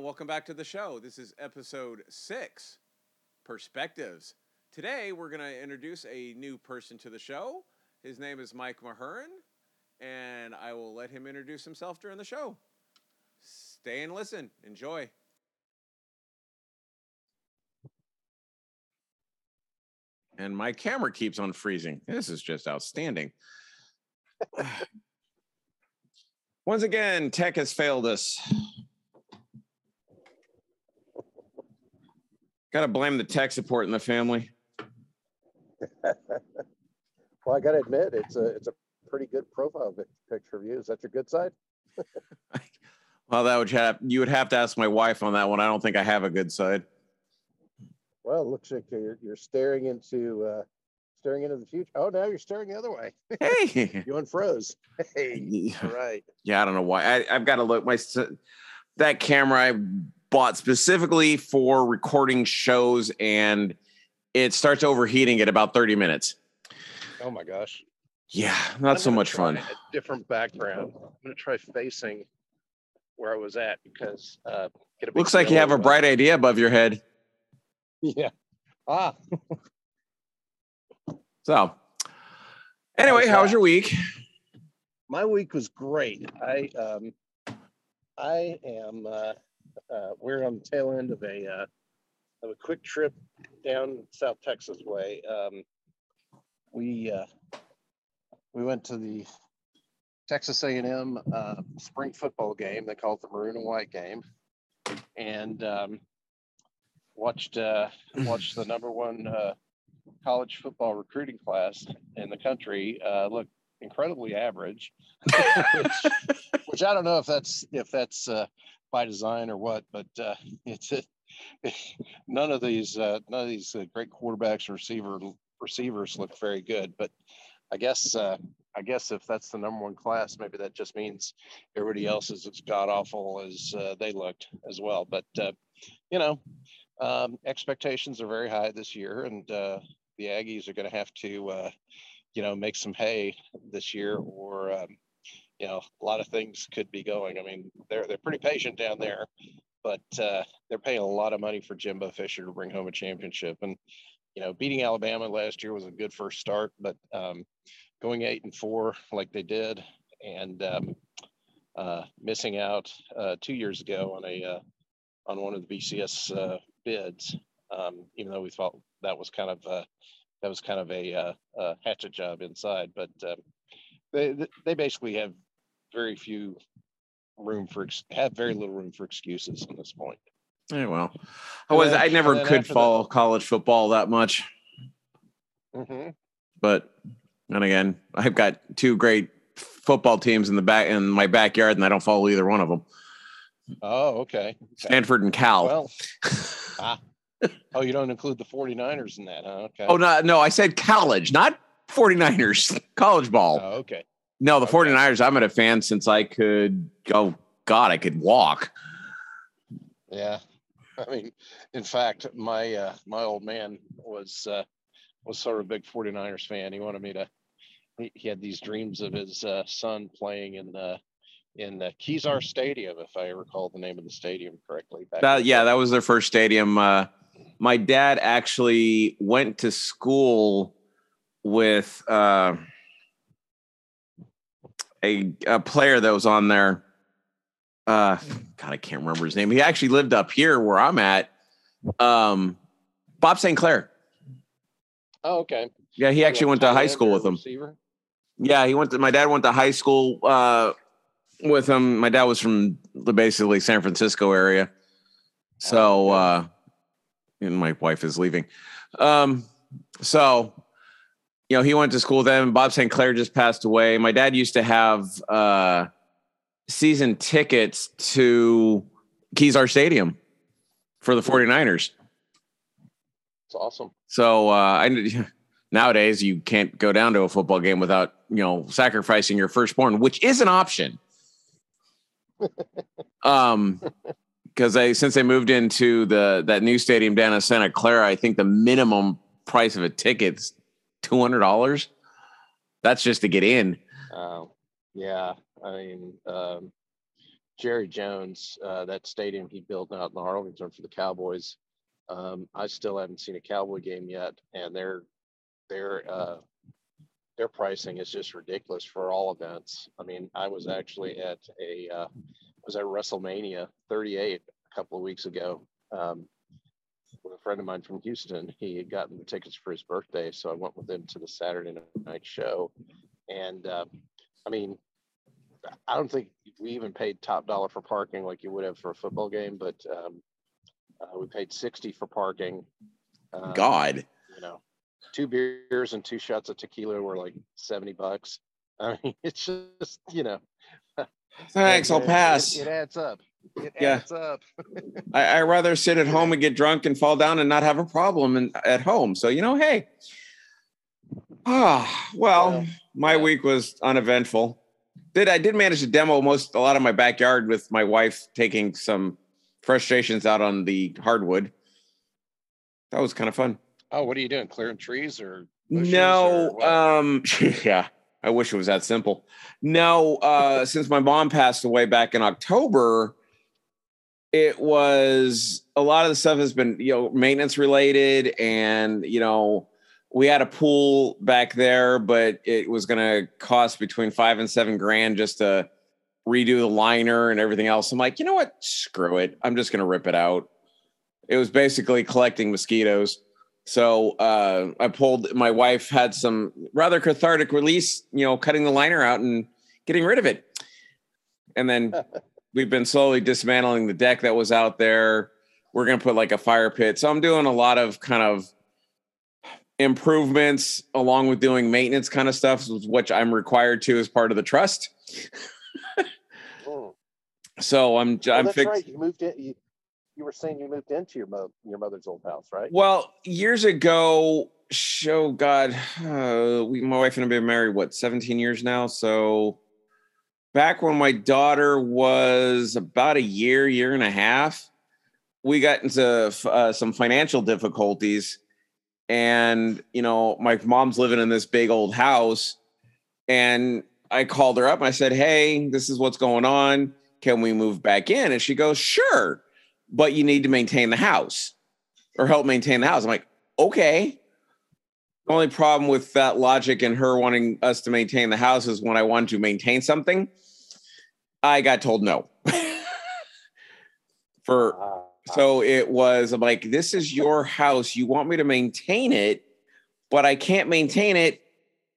down. Welcome back to the show. This is episode 6, Perspectives. Today, we're going to introduce a new person to the show. His name is Mike Mahurin, and I will let him introduce himself during the show. Stay and listen. Enjoy. And my camera keeps on freezing. This is just outstanding. Once again, tech has failed us. Got to blame the tech support in the family. Well, I got to admit, it's a pretty good profile picture of you. Is that your good side? Well, you would have to ask my wife on that one. I don't think I have a good side. Well, it looks like you're staring into the future. Oh, now you're staring the other way. Hey, you unfroze. Hey, all right. Yeah, I don't know why. I've got to look that camera I bought specifically for recording shows, and it starts overheating at about 30 minutes. Oh my gosh. Yeah, not so much fun. A different background. I'm gonna try facing where I was at because looks like you have a bright idea above your head. Yeah. Ah. So, anyway, how was your week? My week was great. We're on the tail end of a quick trip down South Texas way. We went to the Texas A&M spring football game. They call it the Maroon and White game, and watched the number one college football recruiting class in the country look incredibly average, which I don't know if that's by design or what, but none of these great quarterbacks or receivers look very good. But I guess if that's the number one class, maybe that just means everybody else is as god awful as they looked as well. But expectations are very high this year, and the Aggies are going to have to, make some hay this year, or a lot of things could be going. I mean, they're pretty patient down there, but they're paying a lot of money for Jimbo Fisher to bring home a championship. And beating Alabama last year was a good first start, but going 8-4 like they did, and missing out 2 years ago on one of the BCS bids, even though we thought that was kind of a hatchet job inside, but they basically have very little room for excuses at this point. Yeah, well, I never could follow college football that much, mm-hmm. But then again, I've got two great football teams in my backyard, and I don't follow either one of them. Oh, okay. Stanford and Cal. Well, oh, you don't include the 49ers in that, huh? Okay. Oh, no, I said college, not 49ers. College ball. Oh, okay. No, the 49ers, I've been a fan since I could walk. Yeah. I mean, in fact, my old man was sort of a big 49ers fan. He wanted me to – he had these dreams of his son playing in Kezar Stadium, if I recall the name of the stadium correctly. That was their first stadium. My dad actually went to school with a player that was on there. God, I can't remember his name. He actually lived up here where I'm at. Bob St. Clair. Oh, okay. Yeah, he actually went to high school with him. Receiver? Yeah, my dad went to high school with him. My dad was from basically San Francisco area. So, and my wife is leaving. So, he went to school then. Bob St. Clair just passed away. My dad used to have season tickets to Kezar Stadium for the 49ers. It's awesome. So, nowadays you can't go down to a football game without, sacrificing your firstborn, which is an option. Because since they moved into that new stadium down in Santa Clara, I think the minimum price of a ticket's $200. That's just to get in. Yeah, I mean, Jerry Jones, that stadium he built out in Arlington for the Cowboys. I still haven't seen a Cowboy game yet, and their pricing is just ridiculous for all events. I mean, I was actually at a WrestleMania 38 a couple of weeks ago with a friend of mine from Houston. He had gotten the tickets for his birthday, so I went with him to the Saturday night show. And I mean, I don't think we even paid top dollar for parking like you would have for a football game, but we paid $60 for parking. God, you know, 2 beers and 2 shots of tequila were like $70. I mean, it's just, you know. Thanks, I'll pass. It adds up. It adds up. I'd rather sit at home and get drunk and fall down and not have a problem at home. So, you know, hey. My week was uneventful. I did manage to demo a lot of my backyard with my wife taking some frustrations out on the hardwood. That was kind of fun. Oh, what are you doing? Clearing trees or bushes? No, or yeah. I wish it was that simple. No, since my mom passed away back in October, it was a lot of the stuff has been, you know, maintenance related, and you know, we had a pool back there, but it was going to cost between $5,000 and $7,000 just to redo the liner and everything else. I'm like, you know what? Screw it. I'm just going to rip it out. It was basically collecting mosquitoes. So my wife had some rather cathartic release, you know, cutting the liner out and getting rid of it. And then we've been slowly dismantling the deck that was out there. We're going to put like a fire pit. So I'm doing a lot of kind of improvements along with doing maintenance kind of stuff, which I'm required to as part of the trust. Mm. So right. You moved it. You were saying you moved into your mother's old house, right? Well, years ago, my wife and I have been married, 17 years now? So back when my daughter was about a year and a half, we got into some financial difficulties. And, you know, my mom's living in this big old house. And I called her up and I said, hey, this is what's going on. Can we move back in? And she goes, sure. But you need to maintain the house or help maintain the house. I'm like, okay. The only problem with that logic and her wanting us to maintain the house is when I wanted to maintain something, I got told no. So it was, I'm like, this is your house. You want me to maintain it, but I can't maintain it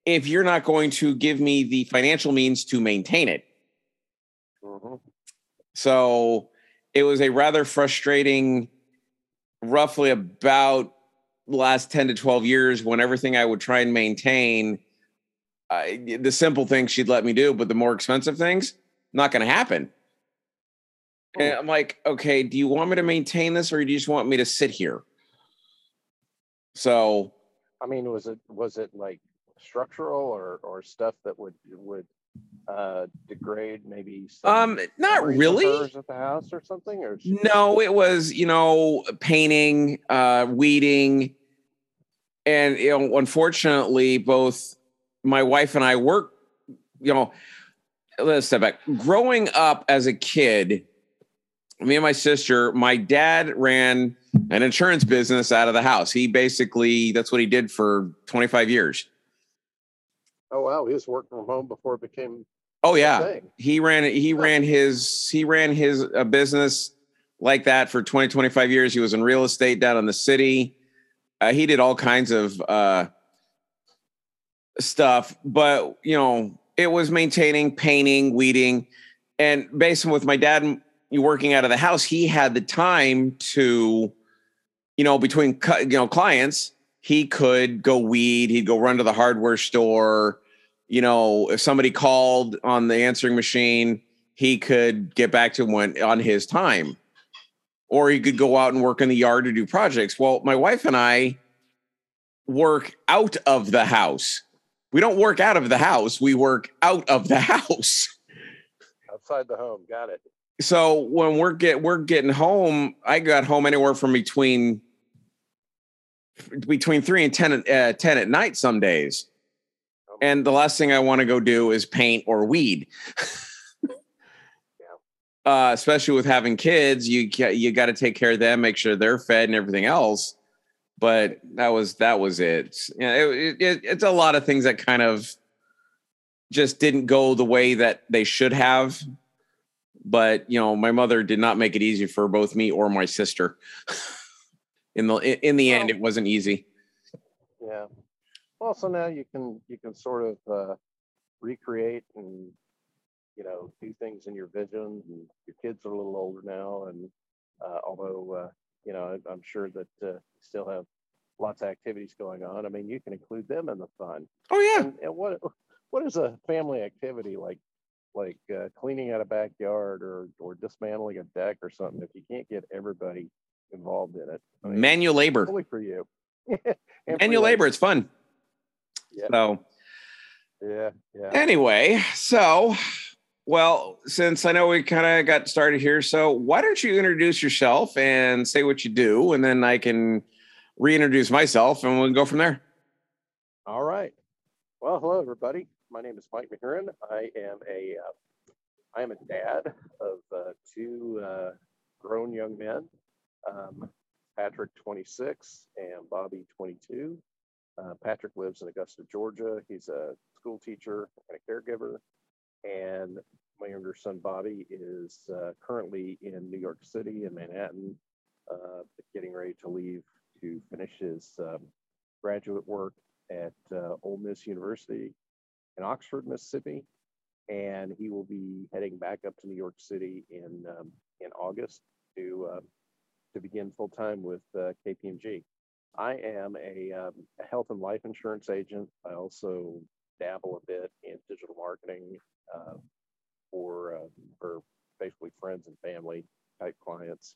if you're not going to give me the financial means to maintain it. Mm-hmm. So it was a rather frustrating, roughly about the last 10 to 12 years when everything I would try and maintain, the simple things she'd let me do, but the more expensive things, not going to happen. And I'm like, okay, do you want me to maintain this or do you just want me to sit here? So. I mean, was it like structural or stuff that would degrade maybe some not really at the house or something, or no, it was, you know, painting, weeding, and you know, unfortunately both my wife and I work, you know, let's step back. Growing up as a kid, me and my sister, my dad ran an insurance business out of the house. He basically, that's what he did for 25 years. Oh, wow. He was working from home before it became. Oh, yeah. He ran his business like that for 20, 25 years. He was in real estate down in the city. He did all kinds of stuff, but you know, it was maintaining, painting, weeding, and based on with my dad working out of the house, he had the time to, you know, between, you know, clients, he could go weed, he'd go run to the hardware store. You know, if somebody called on the answering machine, he could get back to one on his time, or he could go out and work in the yard to do projects. Well, my wife and I work out of the house. We don't work out of the house. We work out of the house. Outside the home. Got it. So when we're getting home, I got home anywhere from between 3 and 10 at night some days. And the last thing I want to go do is paint or weed. Yeah. especially with having kids, you got to take care of them, make sure they're fed and everything else. But that was it. You know, it's a lot of things that kind of just didn't go the way that they should have. But, you know, my mother did not make it easy for both me or my sister. In the end, it wasn't easy. Yeah. Well, so now you can sort of recreate and, you know, do things in your vision. And your kids are a little older now. And although, you know, I'm sure that you still have lots of activities going on. I mean, you can include them in the fun. Oh, yeah. And what is a family activity like cleaning out a backyard or dismantling a deck or something if you can't get everybody involved in it? I mean, manual labor. Only for you. Manual labor, it's fun. Yeah. So yeah. Anyway, since I know we kind of got started here, so why don't you introduce yourself and say what you do, and then I can reintroduce myself and we'll go from there. All right. Well, hello everybody. My name is Mike Mahurin. I am a dad of two grown young men, Patrick, 26, and Bobby, 22. Patrick lives in Augusta, Georgia. He's a school teacher and a caregiver. And my younger son, Bobby, is currently in New York City in Manhattan, getting ready to leave to finish his graduate work at Ole Miss University in Oxford, Mississippi. And he will be heading back up to New York City in August to begin full-time with KPMG. I am a health and life insurance agent. I also dabble a bit in digital marketing for basically friends and family type clients.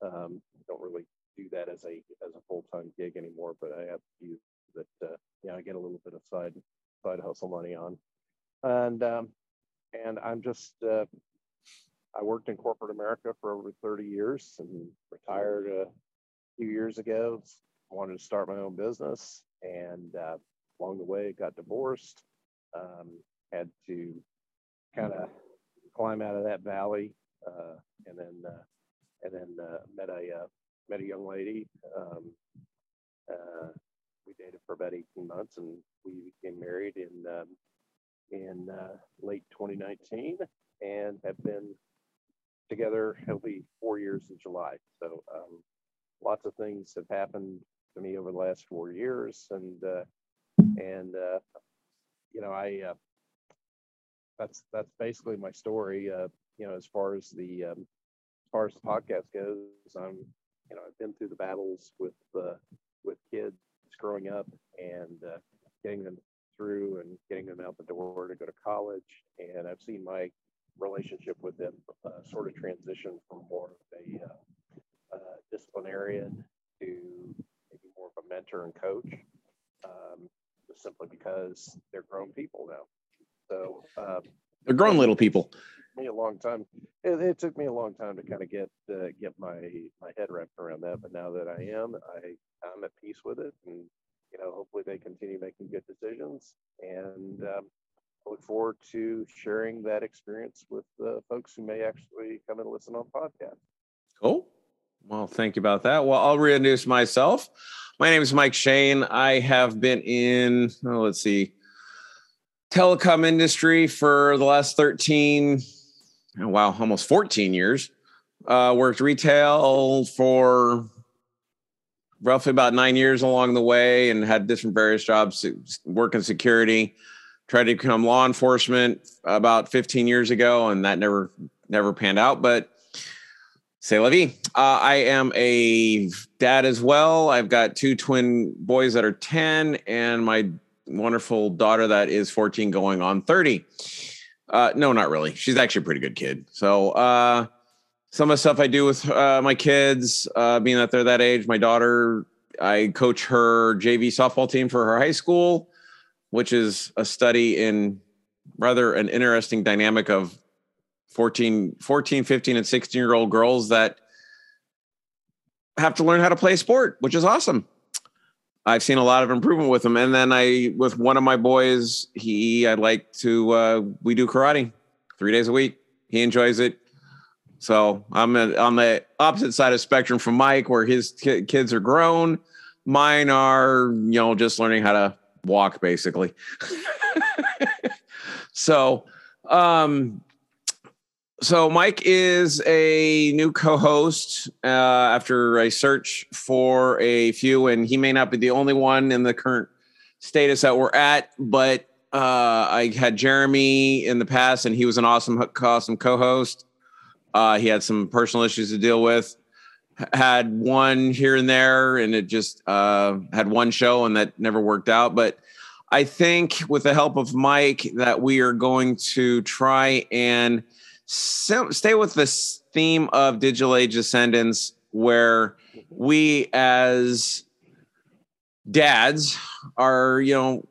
Don't really do that as a full-time gig anymore, but I have a few that I get a little bit of side hustle money on. And I'm just I worked in corporate America for over 30 years and retired a few years ago. Wanted to start my own business, and along the way got divorced. Had to kind of climb out of that valley, and then met a young lady. We dated for about 18 months, and we became married in late 2019, and have been together. It'll be 4 years in July. So lots of things have happened to me over the last 4 years, and you know, I that's basically my story. You know, as far as the podcast goes, I've been through the battles with kids growing up and getting them through and getting them out the door to go to college, and I've seen my relationship with them sort of transition from more of a disciplinarian to maybe more of a mentor and coach, just simply because they're grown people now. So they're grown little people. It took me a long time to kind of get my head wrapped around that, but now that I'm at peace with it, and you know, hopefully they continue making good decisions, and I look forward to sharing that experience with the folks who may actually come and listen on podcast. Cool. Well, thank you about that. Well, I'll reintroduce myself. My name is Mike Shane. I have been in, telecom industry for the last almost 14 years. Worked retail for roughly about 9 years along the way, and had different various jobs, working security. Tried to become law enforcement about 15 years ago, and that never panned out, but c'est la vie. I am a dad as well. I've got two twin boys that are 10, and my wonderful daughter that is 14 going on 30. No, not really. She's actually a pretty good kid. So some of the stuff I do with my kids, being that they're that age, my daughter, I coach her JV softball team for her high school, which is a study in rather an interesting dynamic of 14, 15, and 16-year-old girls that have to learn how to play sport, which is awesome. I've seen a lot of improvement with them. And then with one of my boys, we do karate 3 days a week. He enjoys it. So I'm on the opposite side of spectrum from Mike, where his kids are grown. Mine are, you know, just learning how to walk, basically. So Mike is a new co-host after a search for a few, and he may not be the only one in the current status that we're at, but I had Jeremy in the past, and he was an awesome co-host. He had some personal issues to deal with, had one here and there, and it just had one show, and that never worked out. But I think with the help of Mike that we are going to try and stay with this theme of digital age descendants, where we as dads are, you know,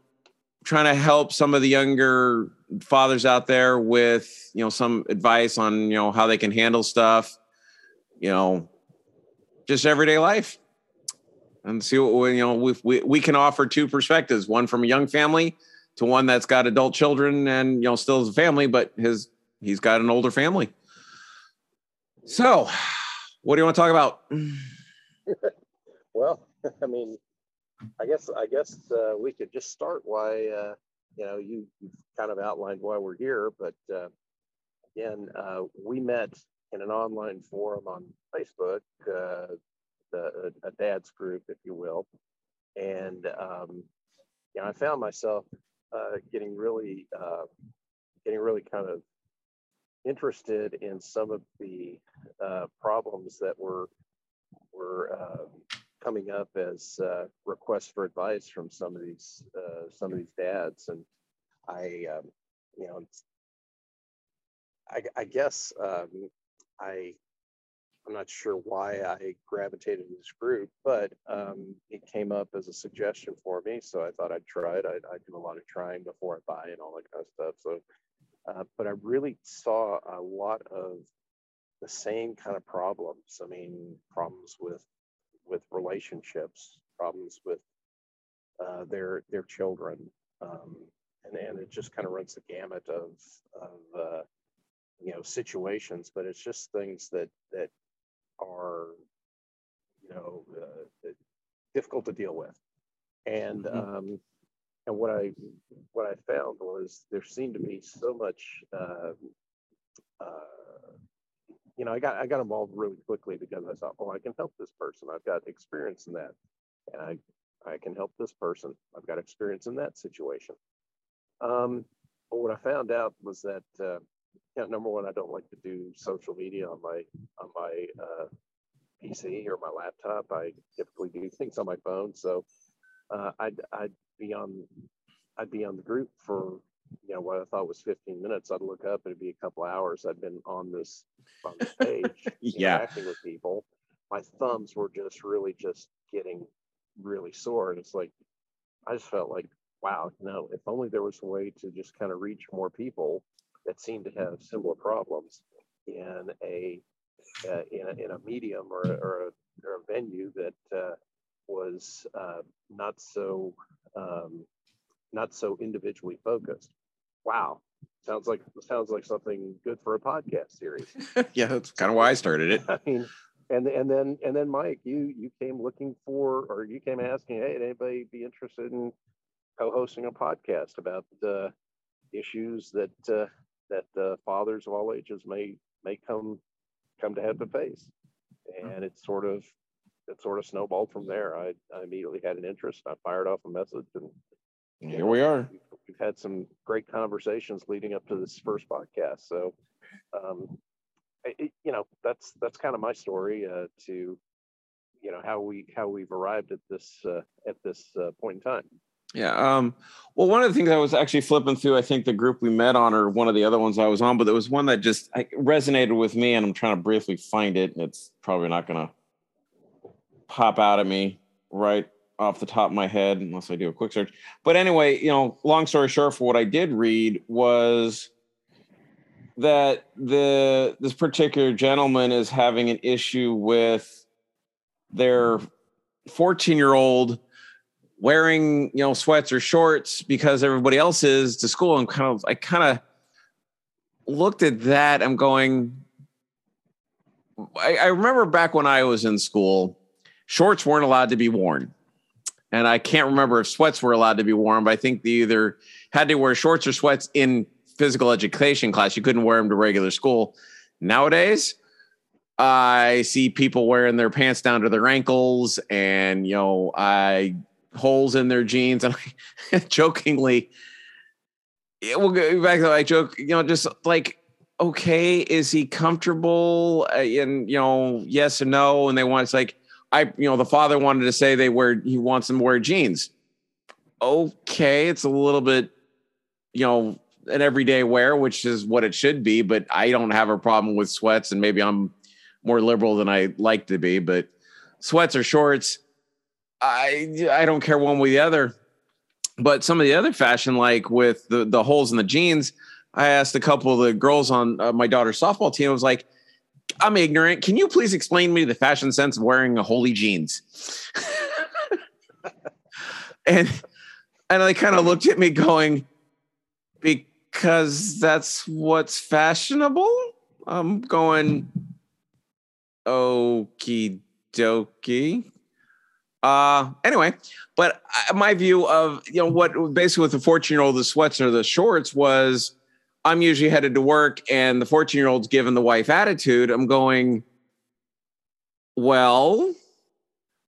trying to help some of the younger fathers out there with, you know, some advice on, you know, how they can handle stuff, you know, just everyday life, and see what we, you know, we can offer two perspectives, one from a young family to one that's got adult children and, you know, still is a family, but he's got an older family. So what do you want to talk about? Well, I mean, I guess we could just start why, you know, you've kind of outlined why we're here. But again, we met in an online forum on Facebook, a dad's group, if you will. And, you know, I found myself getting really kind of interested in some of the problems that were coming up as requests for advice from some of these dads. And I you know, I guess I'm not sure why I gravitated to this group, but it came up as a suggestion for me, so I thought I'd try it. I do a lot of trying before I buy and all that kind of stuff. So but I really saw a lot of the same kind of problems. I mean, problems with relationships, problems with their children, and it just kind of runs the gamut of you know, situations. But it's just things that are, you know, difficult to deal with. And and what I found was there seemed to be so much, you know, I got involved really quickly because I thought, oh, I can help this person. I've got experience in that, and I can help this person. I've got experience in that situation. But what I found out was that, you know, number one, I don't like to do social media on my PC or my laptop. I typically do things on my phone, so I'd be on the group for, you know, what I thought was 15 minutes. I'd look up, it'd be a couple hours. I'd been on this page, yeah, interacting with people. My thumbs were just getting really sore. And it's like, I just felt like, wow, no, if only there was a way to just kind of reach more people that seem to have similar problems in a medium or a venue that, was not so individually focused. Wow, sounds like something good for a podcast series. Yeah, that's kind of why I started it. I mean, and then Mike, you came looking for, or you came asking, hey, would anybody be interested in co-hosting a podcast about the issues that fathers of all ages may come to have to face? And it sort of snowballed from there. I immediately had an interest. I fired off a message, and here we are. We've had some great conversations leading up to this first podcast. So, you know, that's kind of my story to, you know, how we've arrived at this point in time. Yeah. Well, one of the things I was actually flipping through, I think the group we met on, or one of the other ones I was on, but there was one that just resonated with me, and I'm trying to briefly find it, and it's probably not going to pop out at me right off the top of my head unless I do a quick search. But anyway, you know, long story short, for what I did read was that this particular gentleman is having an issue with their 14-year-old wearing, you know, sweats or shorts because everybody else is to school. And I kind of looked at that. I'm going, I remember back when I was in school, shorts weren't allowed to be worn. And I can't remember if sweats were allowed to be worn, but I think they either had to wear shorts or sweats in physical education class. You couldn't wear them to regular school. Nowadays, I see people wearing their pants down to their ankles and, you know, holes in their jeans. And I jokingly, we'll go back to, I joke, you know, just like, okay, is he comfortable? And, you know, yes and no. And they want, it's like, you know, the father wanted to say he wants them to wear jeans. Okay. It's a little bit, you know, an everyday wear, which is what it should be, but I don't have a problem with sweats, and maybe I'm more liberal than I like to be, but sweats or shorts, I don't care one way or the other. But some of the other fashion, like with the holes in the jeans, I asked a couple of the girls on my daughter's softball team. I was like, I'm ignorant. Can you please explain to me the fashion sense of wearing a holy jeans? and they kind of looked at me going, because that's what's fashionable? I'm going, okie dokie. Anyway, but my view of, you know, what basically with the 14-year-old, the sweats or the shorts was, I'm usually headed to work and the 14-year-old's given the wife attitude. I'm going, well,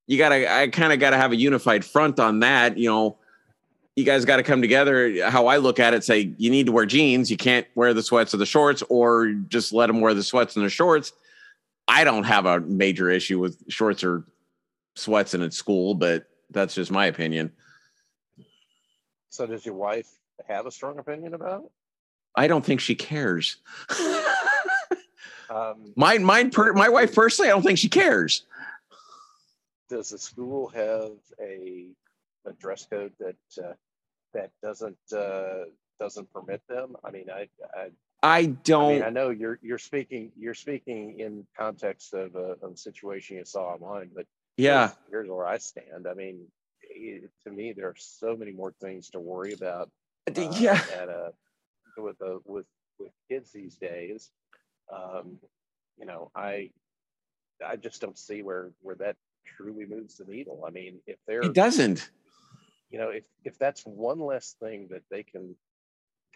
I kind of got to have a unified front on that. You know, you guys got to come together. How I look at it, say, you need to wear jeans. You can't wear the sweats or the shorts, or just let them wear the sweats and the shorts. I don't have a major issue with shorts or sweats in at school, but that's just my opinion. So does your wife have a strong opinion about it? I don't think she cares. My wife personally, I don't think she cares. Does the school have a dress code that doesn't permit them? I mean, I don't. I mean, I know you're speaking in context of a situation you saw online, but yeah, here's where I stand. I mean, to me, there are so many more things to worry about. Yeah. With kids these days, you know, I just don't see where that truly moves the needle. I mean, if they're, it doesn't. You know, if that's one less thing that they can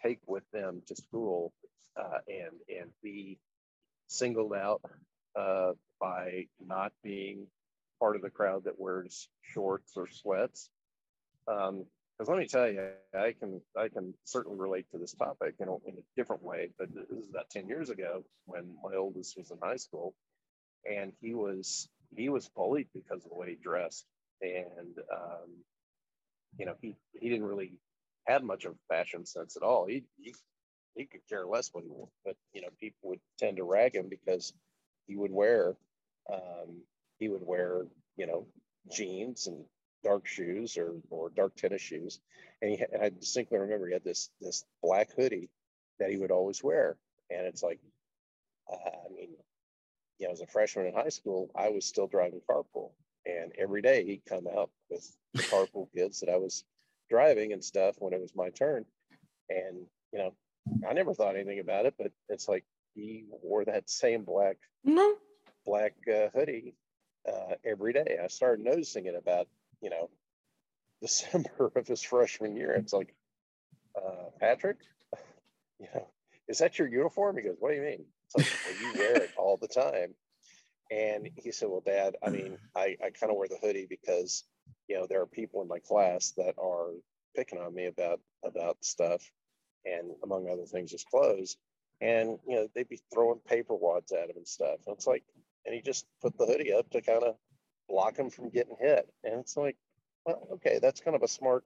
take with them to school and be singled out by not being part of the crowd that wears shorts or sweats. Because let me tell you, I can certainly relate to this topic, you know, in a different way. But this is about 10 years ago when my oldest was in high school, and he was bullied because of the way he dressed, and you know, he didn't really have much of a fashion sense at all. He could care less what he wore, but you know, people would tend to rag him because he would wear you know, jeans and dark shoes or dark tennis shoes, and I distinctly remember he had this black hoodie that he would always wear. And it's like, I mean, you know, as a freshman in high school, I was still driving carpool, and every day he'd come out with the carpool kids that I was driving and stuff when it was my turn. And you know, I never thought anything about it, but it's like he wore that same black hoodie every day. I started noticing it about, you know, December of his freshman year. It's like, Patrick, you know, is that your uniform? He goes, what do you mean? It's like, well, you wear it all the time. And he said, well, Dad, I mean, I kind of wear the hoodie because, you know, there are people in my class that are picking on me about stuff, and among other things, his clothes. And, you know, they'd be throwing paper wads at him and stuff. And it's like, and he just put the hoodie up to kind of block him from getting hit. And it's like, well, okay, that's kind of a smart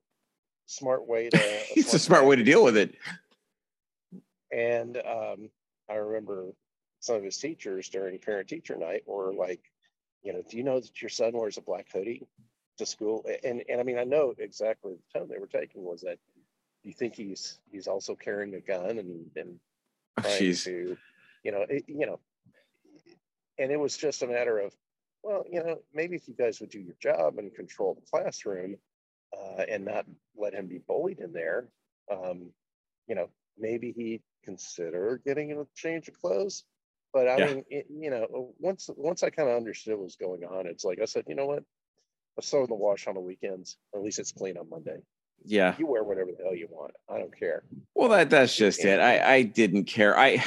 way to it's a smart way to deal with it. And I remember some of his teachers during parent-teacher night were like, you know, do you know that your son wears a black hoodie to school? And I mean, I know exactly the tone they were taking was that, you think he's also carrying a gun and trying to, you know, and it was just a matter of, well, you know, maybe if you guys would do your job and control the classroom and not let him be bullied in there, you know, maybe he'd consider getting a change of clothes. But I mean, it, you know, once I kind of understood what was going on, it's like I said, you know what? I'm throwing the wash on the weekends. At least it's clean on Monday. Yeah. You wear whatever the hell you want. I don't care. Well, that's just it. I didn't care.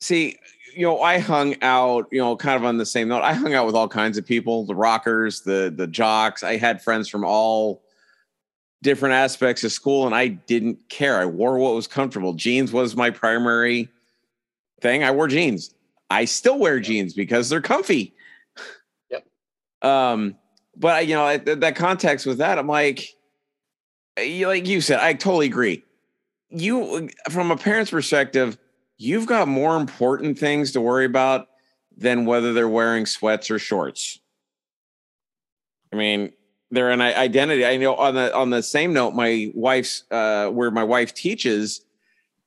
See, you know, I hung out, you know, kind of on the same note. I hung out with all kinds of people, the rockers, the jocks. I had friends from all different aspects of school, and I didn't care. I wore what was comfortable. Jeans was my primary thing. I wore jeans. I still wear jeans because they're comfy. Yep. But, you know, that context with that, I'm like you said, I totally agree. You, from a parent's perspective, you've got more important things to worry about than whether they're wearing sweats or shorts. I mean, they're an identity. I know on the same note, my wife's where my wife teaches,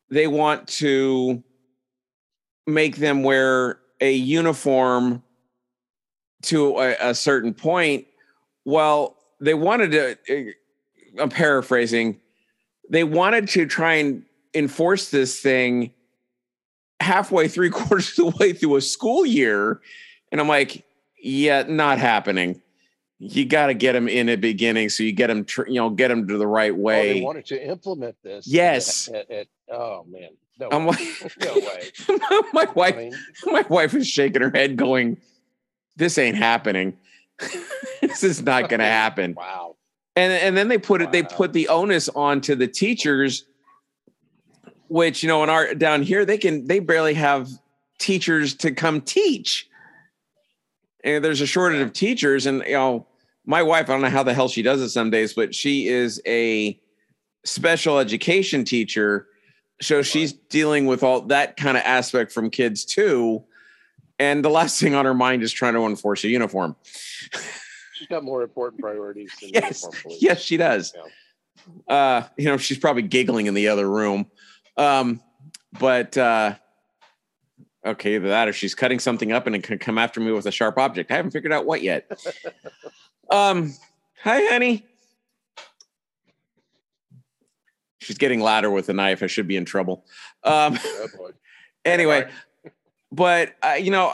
they want to make them wear a uniform to a certain point. Well, they wanted to, I'm paraphrasing, they wanted to try and enforce this thing halfway, three quarters of the way through a school year. And I'm like, yeah, not happening. You got to get them in the beginning. So you get them, get them to the right way. Oh, they wanted to implement this. Yes. Oh man. No I'm way. Like, no way. My wife is shaking her head going, this ain't happening. This is not going to happen. Wow. And then they put the onus onto the teachers, which, you know, in our down here, they barely have teachers to come teach. And there's a shortage of teachers. And, you know, my wife, I don't know how the hell she does it some days, but she is a special education teacher. So she's dealing with all that kind of aspect from kids too. And the last thing on her mind is trying to enforce a uniform. She's got more important priorities than uniform police. Yes, she does. Yeah. You know, she's probably giggling in the other room. Okay, either that or she's cutting something up and it can come after me with a sharp object. I haven't figured out what yet. Hi, honey. She's getting louder with a knife. I should be in trouble. Oh, boy. Anyway, but, you know,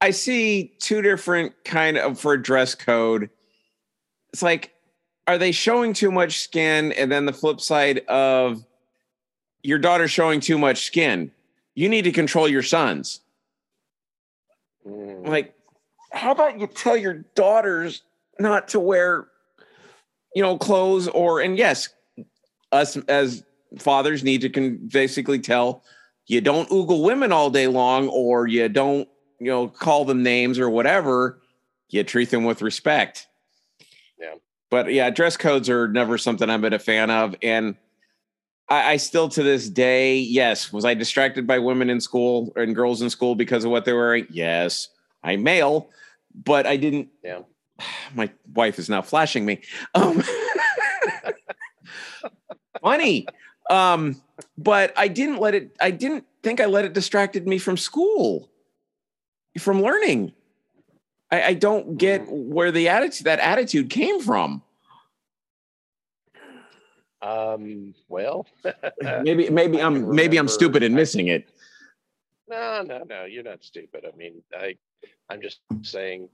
I see two different kind of for dress code. It's like, are they showing too much skin? And then the flip side of your daughter showing too much skin. You need to control your sons. Like, how about you tell your daughters not to wear, you know, clothes and yes, us as fathers need to basically tell you don't oogle women all day long, or you don't, you know, call them names or whatever. You treat them with respect. Yeah. But yeah, dress codes are never something I've been a fan of. And I still to this day, yes. Was I distracted by women in school and girls in school because of what they were wearing? Yes. I'm male, but I didn't. Yeah. My wife is now flashing me. Funny. But I didn't think I let it distracted me from school. From learning. I don't get where that attitude came from. Well, maybe I'm stupid and missing it. No, you're not stupid. I mean, I'm just saying,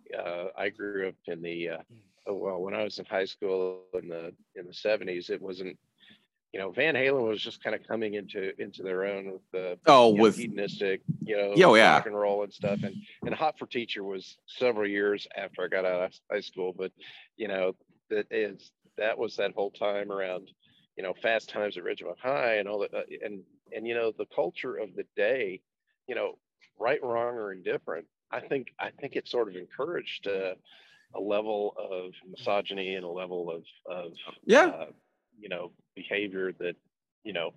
I grew up in when I was in high school in the 70s, it wasn't, you know, Van Halen was just kind of coming into their own with the hedonistic, you know, rock and roll and stuff. And Hot for Teacher was several years after I got out of high school, but you know, that was that whole time around, you know, Fast Times at Ridgemont High and all that, and you know, the culture of the day, you know, right, wrong, or indifferent. I think it sort of encouraged a level of misogyny and a level of you know, behavior that, you know,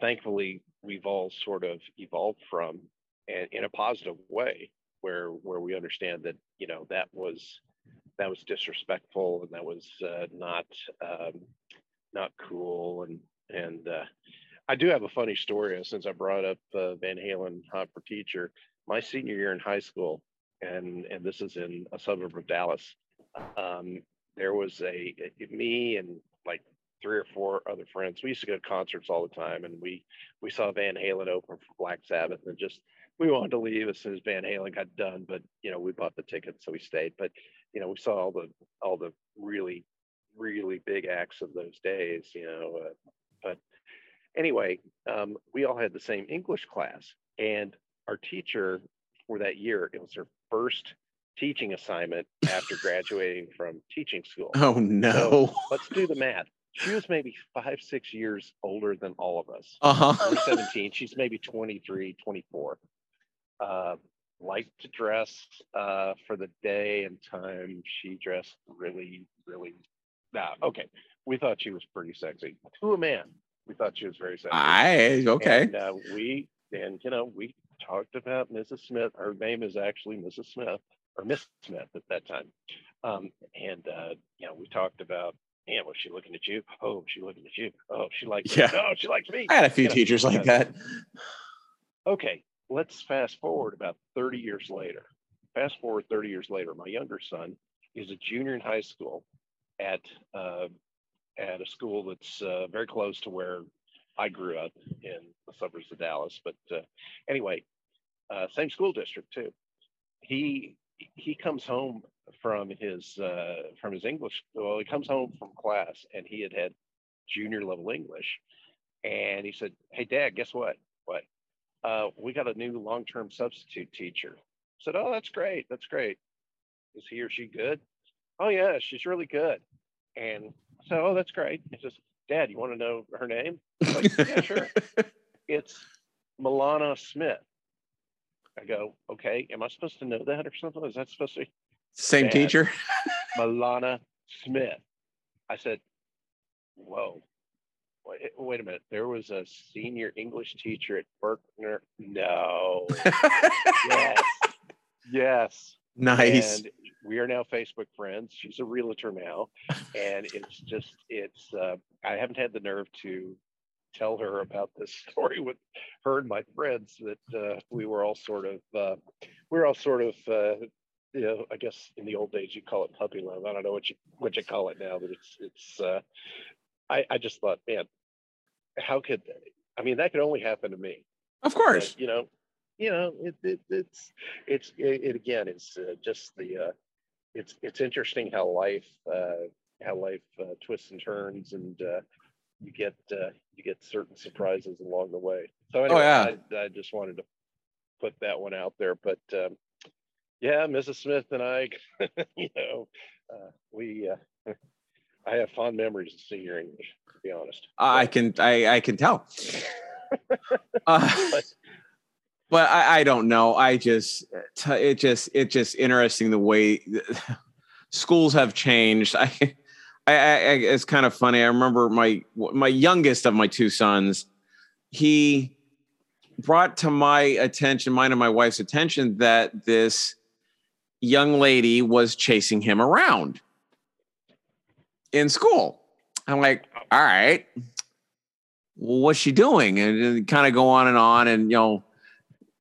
thankfully we've all sort of evolved from, and in a positive way where we understand that, you know, that was disrespectful and that was not cool. And I do have a funny story since I brought up Van Halen, Hot for Teacher. My senior year in high school, and this is in a suburb of Dallas, there was me and like 3 or 4 other friends. We used to go to concerts all the time, and we saw Van Halen open for Black Sabbath, and just we wanted to leave as soon as Van Halen got done, but you know, we bought the tickets, so we stayed. But you know, we saw all the really, really big acts of those days, you know. But anyway, we all had the same English class, and our teacher for that year, it was her first teaching assignment after graduating from teaching school. Oh no. So, let's do the math. She was maybe 5-6 years older than all of us. We're 17. She's maybe 23, 24. Liked to dress for the day and time. She dressed really, really. Okay. We thought she was pretty sexy. To a man, we thought she was very sexy. Okay. And, you know, we talked about Mrs. Smith. Her name is actually Mrs. Smith, or Miss Smith at that time. You know, we talked about, man, was she looking at you? Oh, she looking at you. Oh, she likes me. Oh, she likes me. I had a few teachers like that. Okay, let's fast forward about 30 years later. Fast forward 30 years later, my younger son is a junior in high school at a school that's very close to where I grew up in the suburbs of Dallas. But anyway, same school district too. He comes home from his English. Well, he comes home from class, and he had junior level English, and he said, "Hey, Dad, guess what? We got a new long term substitute teacher." I said, "Oh, that's great. That's great. Is he or she good?" "Oh yeah, she's really good." And I said, "Oh, that's great." He says, "Dad, you want to know her name?" I'm like, "Yeah, sure." It's Milana Smith. I go, "Okay, am I supposed to know that or something? Is that supposed to be?" Same Dad, teacher? Milana Smith. I said, "Whoa, wait a minute. There was a senior English teacher at Berkner." No. Yes. Nice. And we are now Facebook friends. She's a realtor now. And it's just, I haven't had the nerve to tell her about this story with her and my friends that we were all sort of, you know, I guess in the old days you call it puppy love. I don't know what you call it now, but it's I just thought, man, that could only happen to me. Of course. But, you know, it's just the it's interesting how life twists and turns, and you get certain surprises along the way. So anyway, I just wanted to put that one out there, but yeah, Mrs. Smith and I, I have fond memories of senior English, to be honest. I can tell. But I don't know. It's just interesting the way schools have changed. It's kind of funny. I remember my youngest of my two sons, he brought to mine and my wife's attention that this young lady was chasing him around in school. I'm like, all right, well, what's she doing? And kind of go on. And, you know,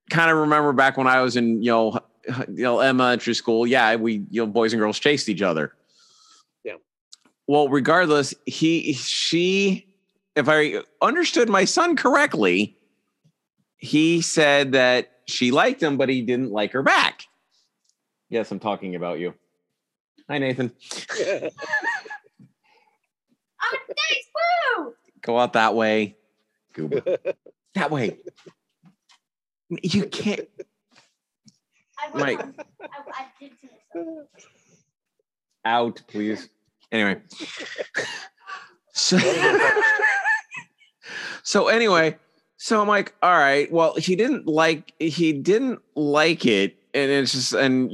kind of remember back when I was in, elementary school. Yeah. We, boys and girls chased each other. Yeah. Well, regardless, she, if I understood my son correctly, he said that she liked him, but he didn't like her back. Yes. I'm talking about you. Hi, Nathan. Yeah. Oh, thanks, woo! Go out that way. Goober. That way. You can't. Mike. I did say something. Out, please. Anyway. So I'm like, all right, well, he didn't like it. And it's just, and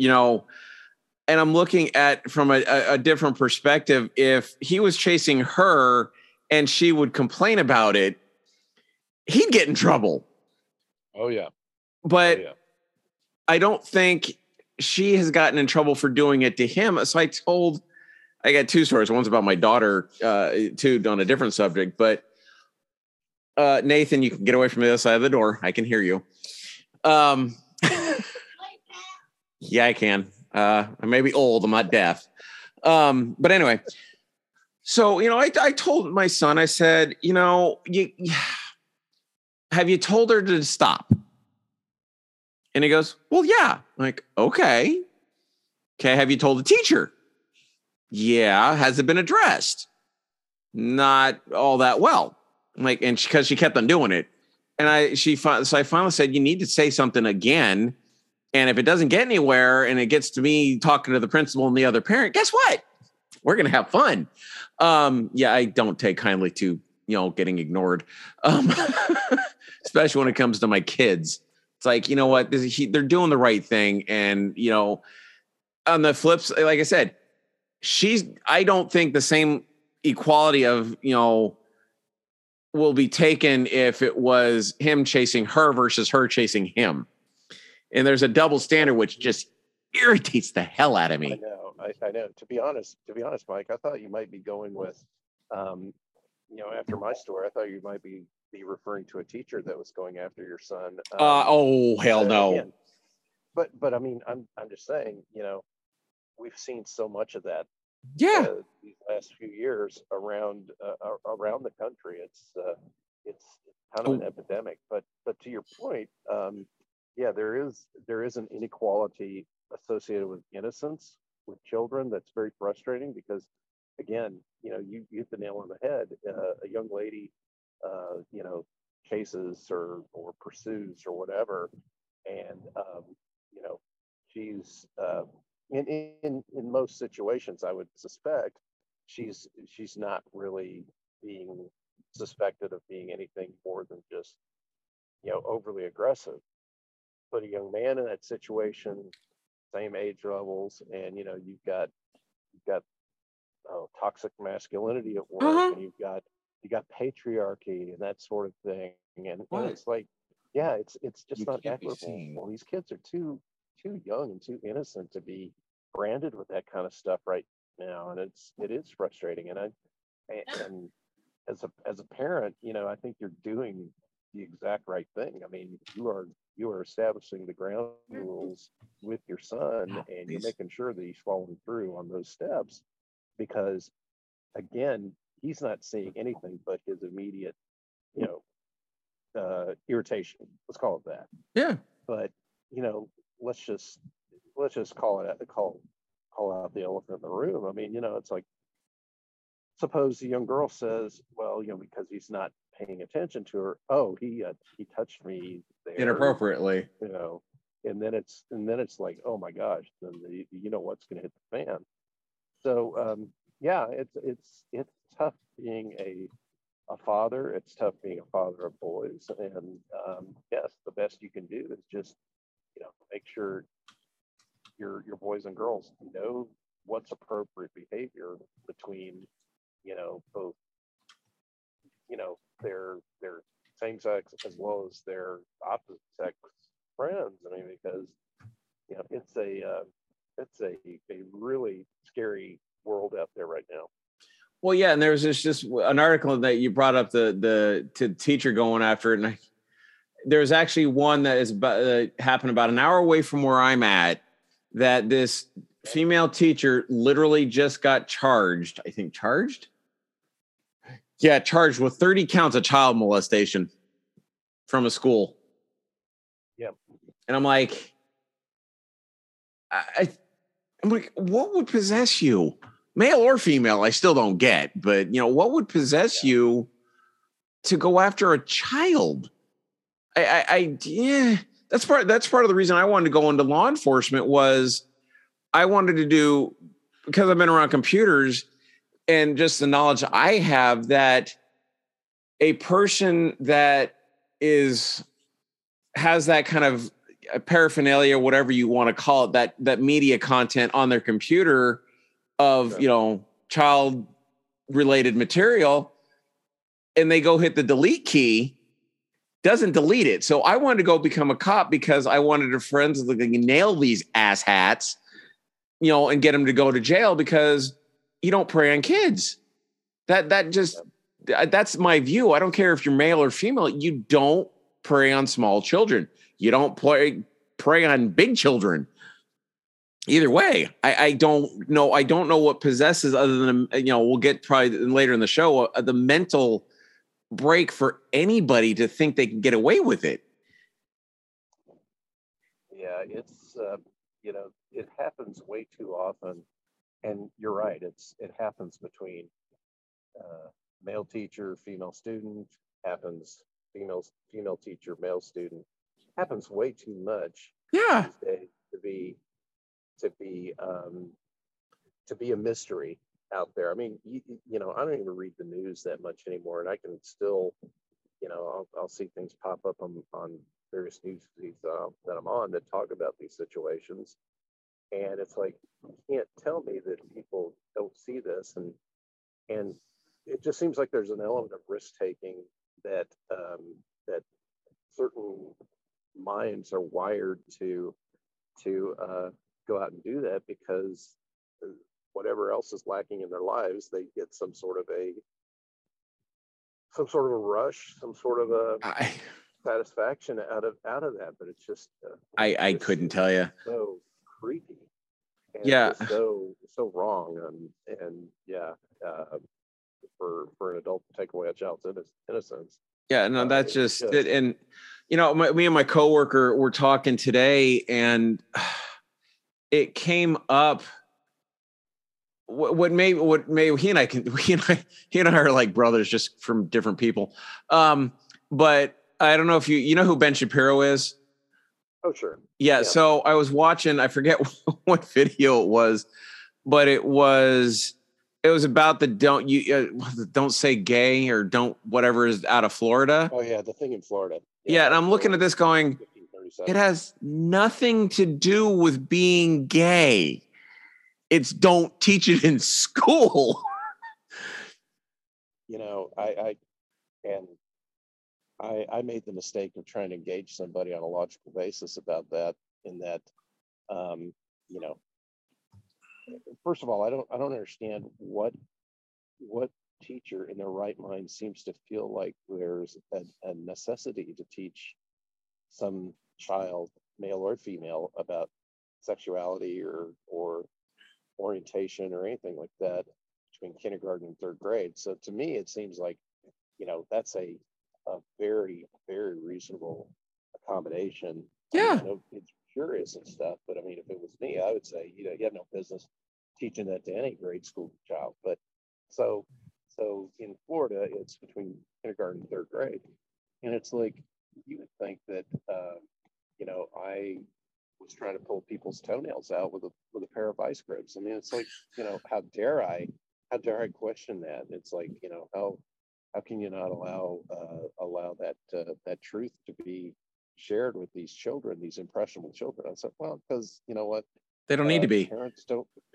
I'm looking at from a different perspective. If he was chasing her and she would complain about it, he'd get in trouble. Oh, yeah. But I don't think she has gotten in trouble for doing it to him. So I got two stories. One's about my daughter, too, on a different subject. But Nathan, you can get away from the other side of the door. I can hear you. Yeah, I can. I may be old. I'm not deaf. But anyway, So, you know, I told my son, I said, you know, have you told her to stop? And he goes, well, yeah. I'm like, okay. Okay. Have you told the teacher? Yeah. Has it been addressed? Not all that well. I'm like, and because she kept on doing it. And I finally said, you need to say something again. And if it doesn't get anywhere and it gets to me talking to the principal and the other parent, guess what? We're going to have fun. Yeah, I don't take kindly to, you know, getting ignored, especially when it comes to my kids. It's like, you know what, they're doing the right thing. And, you know, on the flips, like I said, I don't think the same equality of, you know, will be taken if it was him chasing her versus her chasing him. And there's a double standard, which just irritates the hell out of me. I know. To be honest, Mike, I thought you might be going with, you know, after my story, I thought you might be referring to a teacher that was going after your son. Oh, hell no. Again, but I mean, I'm just saying, you know, we've seen so much of that. Yeah. These last few years around the country, it's kind of an epidemic, but to your point, yeah, there is an inequality associated with innocence with children that's very frustrating because, again, you know, you hit the nail on the head. A young lady, you know, chases or pursues or whatever, and you know, she's in most situations, I would suspect, she's not really being suspected of being anything more than just, you know, overly aggressive. Put a young man in that situation, same age levels, and you know, you've got toxic masculinity at work, uh-huh. and you got patriarchy and that sort of thing, and it's like, yeah, it's just not equitable. Well, these kids are too young and too innocent to be branded with that kind of stuff right now, and it is frustrating. And I as a parent, you know, I think you're doing the exact right thing. I mean, you are establishing the ground rules with your son, and you're making sure that he's following through on those steps, because again, he's not seeing anything but his immediate, you know, irritation. Let's call it that. Yeah. But you know, let's just call out the elephant in the room. I mean, you know, it's like, suppose the young girl says, well, you know, because he's not paying attention to her, oh, he touched me there inappropriately, you know, and then it's like, oh my gosh, then you know what's going to hit the fan. So yeah, it's tough being a father. It's tough being a father of boys, and yes, the best you can do is just, you know, make sure your boys and girls know what's appropriate behavior between, you know, both, you know, their same sex as well as their opposite sex friends. I mean, because, you know, it's a really scary world out there right now. Well, yeah, and there was just an article that you brought up the teacher going after it, and there's actually one that is about, happened about an hour away from where I'm at, that this female teacher literally just got charged. I think charged. Yeah, charged with 30 counts of child molestation from a school. Yeah. And I'm like, I'm like, what would possess you? Male or female, I still don't get. But, you know, what would possess you to go after a child? That's part of the reason I wanted to go into law enforcement, was I wanted to do, because I've been around computers, and just the knowledge I have that a person that has that kind of paraphernalia, whatever you want to call it, that media content on their computer of, you know, child related material, and they go hit the delete key, doesn't delete it. So I wanted to go become a cop because I wanted to forensically nail these asshats, you know, and get them to go to jail, because you don't prey on kids. That's my view. I don't care if you're male or female. You don't prey on small children. You don't prey on big children. Either way, I don't know. I don't know what possesses, other than, we'll get probably later in the show, the mental break for anybody to think they can get away with it. Yeah, it's, it happens way too often. And you're right. It happens between male teacher, female student, happens female teacher, male student, happens way too much. Yeah. These days to be a mystery out there. I mean, I don't even read the news that much anymore, and I can still, I'll see things pop up on various news feeds that I'm on that talk about these situations, and it's like, you can't tell me that people don't see this, and it just seems like there's an element of risk taking that that certain minds are wired to go out and do that, because whatever else is lacking in their lives, they get some sort of a rush, some sort of a satisfaction out of that. But it's just I couldn't tell you. So creepy. And yeah. So wrong. And yeah. For an adult to take away a child's innocence. Yeah, no, that's just it. And, me and my coworker were talking today, and it came up. What he and I are like brothers, just from different people. But I don't know if you know who Ben Shapiro is. Oh, sure. Yeah. So I was watching, I forget what video it was, but it was about the don't say gay or don't whatever is out of Florida. Oh yeah, the thing in Florida. Yeah, and I'm looking at this going, it has nothing to do with being gay. It's don't teach it in school. I made the mistake of trying to engage somebody on a logical basis about that. In that, First of all, I don't understand what teacher in their right mind seems to feel like there's a necessity to teach some child, male or female, about sexuality or orientation or anything like that between kindergarten and third grade. So to me, it seems like, that's a very, very reasonable accommodation. Yeah. It's curious and stuff, but I mean, if it was me, I would say, you have no business teaching that to any grade school child. But so in Florida, it's between kindergarten and third grade, and it's like, you would think that I was trying to pull people's toenails out with a pair of ice grips. I mean, it's like, how dare I question that? It's like, how can you not allow that truth to be shared with these children, these impressionable children? I said, well, because you know what, they don't need to be.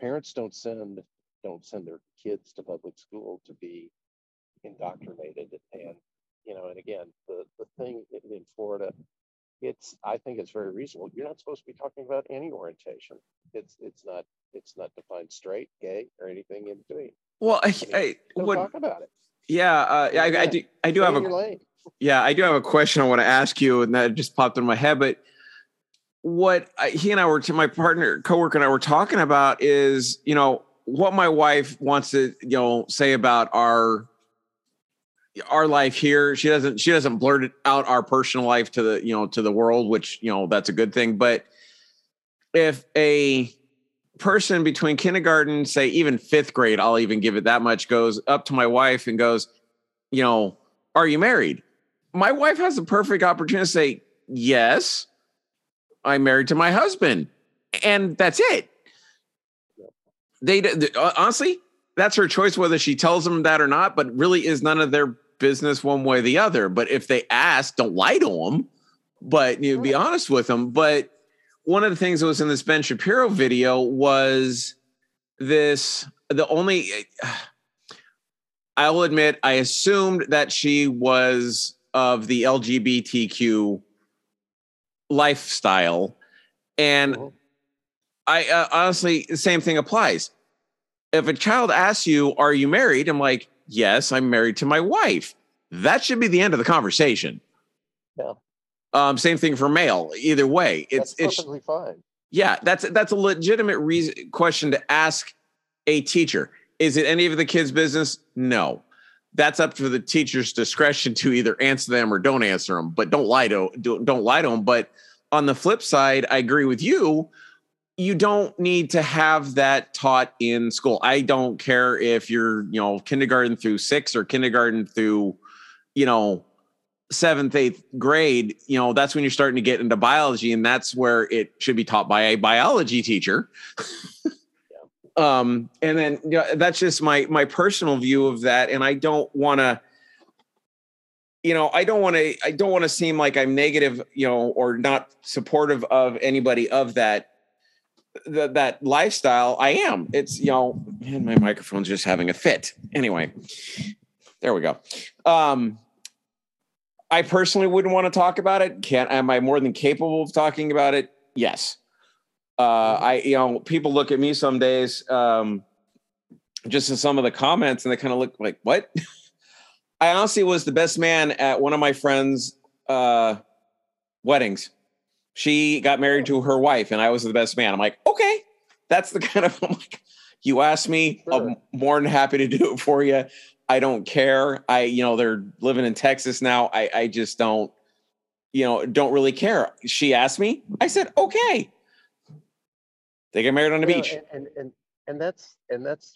Parents don't send their kids to public school to be indoctrinated. And and again, the thing in Florida, I think it's very reasonable. You're not supposed to be talking about any orientation. It's not defined straight, gay, or anything in between. Well, I talk about it. Yeah, I do have a. Yeah, I do have a question I want to ask you, and that just popped into my head. But coworker and I were talking about is, what my wife wants to, say about our life here. She doesn't blurt out our personal life to the, to the world, which, that's a good thing. But if a person between kindergarten, say even fifth grade, I'll even give it that much, goes up to my wife and goes, are you married? My wife has the perfect opportunity to say, yes, I'm married to my husband. And that's it. They honestly, that's her choice, whether she tells them that or not, but really is none of their business one way or the other. But if they ask, don't lie to them, but be honest with them. But one of the things that was in this Ben Shapiro video was this, the only... I will admit, I assumed that she was of the LGBTQ lifestyle. And I honestly, the same thing applies. If a child asks you, are you married? I'm like, yes, I'm married to my wife. That should be the end of the conversation. Yeah. Same thing for male. Either way. That's perfectly fine. Yeah, that's a legitimate reason, question to ask a teacher. Is it any of the kids' business? No. That's up to the teacher's discretion to either answer them or don't answer them, but don't lie to them. But on the flip side, I agree with you. You don't need to have that taught in school. I don't care if you're, kindergarten through 6 or kindergarten through, 7th, 8th grade, that's when you're starting to get into biology, and that's where it should be taught by a biology teacher. And then that's just my personal view of that. And I don't want to, I don't want to seem like I'm negative, or not supportive of anybody of that lifestyle. I am. It's, and my microphone's just having a fit. Anyway, there we go. I personally wouldn't want to talk about it. Am I more than capable of talking about it? Yes. People look at me some days, just in some of the comments, and they kind of look like, what? I honestly was the best man at one of my friends' weddings. She got married to her wife, and I was the best man. I'm like, okay, that's the kind of, you asked me, sure. I'm more than happy to do it for you. I don't care. They're living in Texas now. I just don't really care. She asked me, I said, okay. They get married on the beach. And that's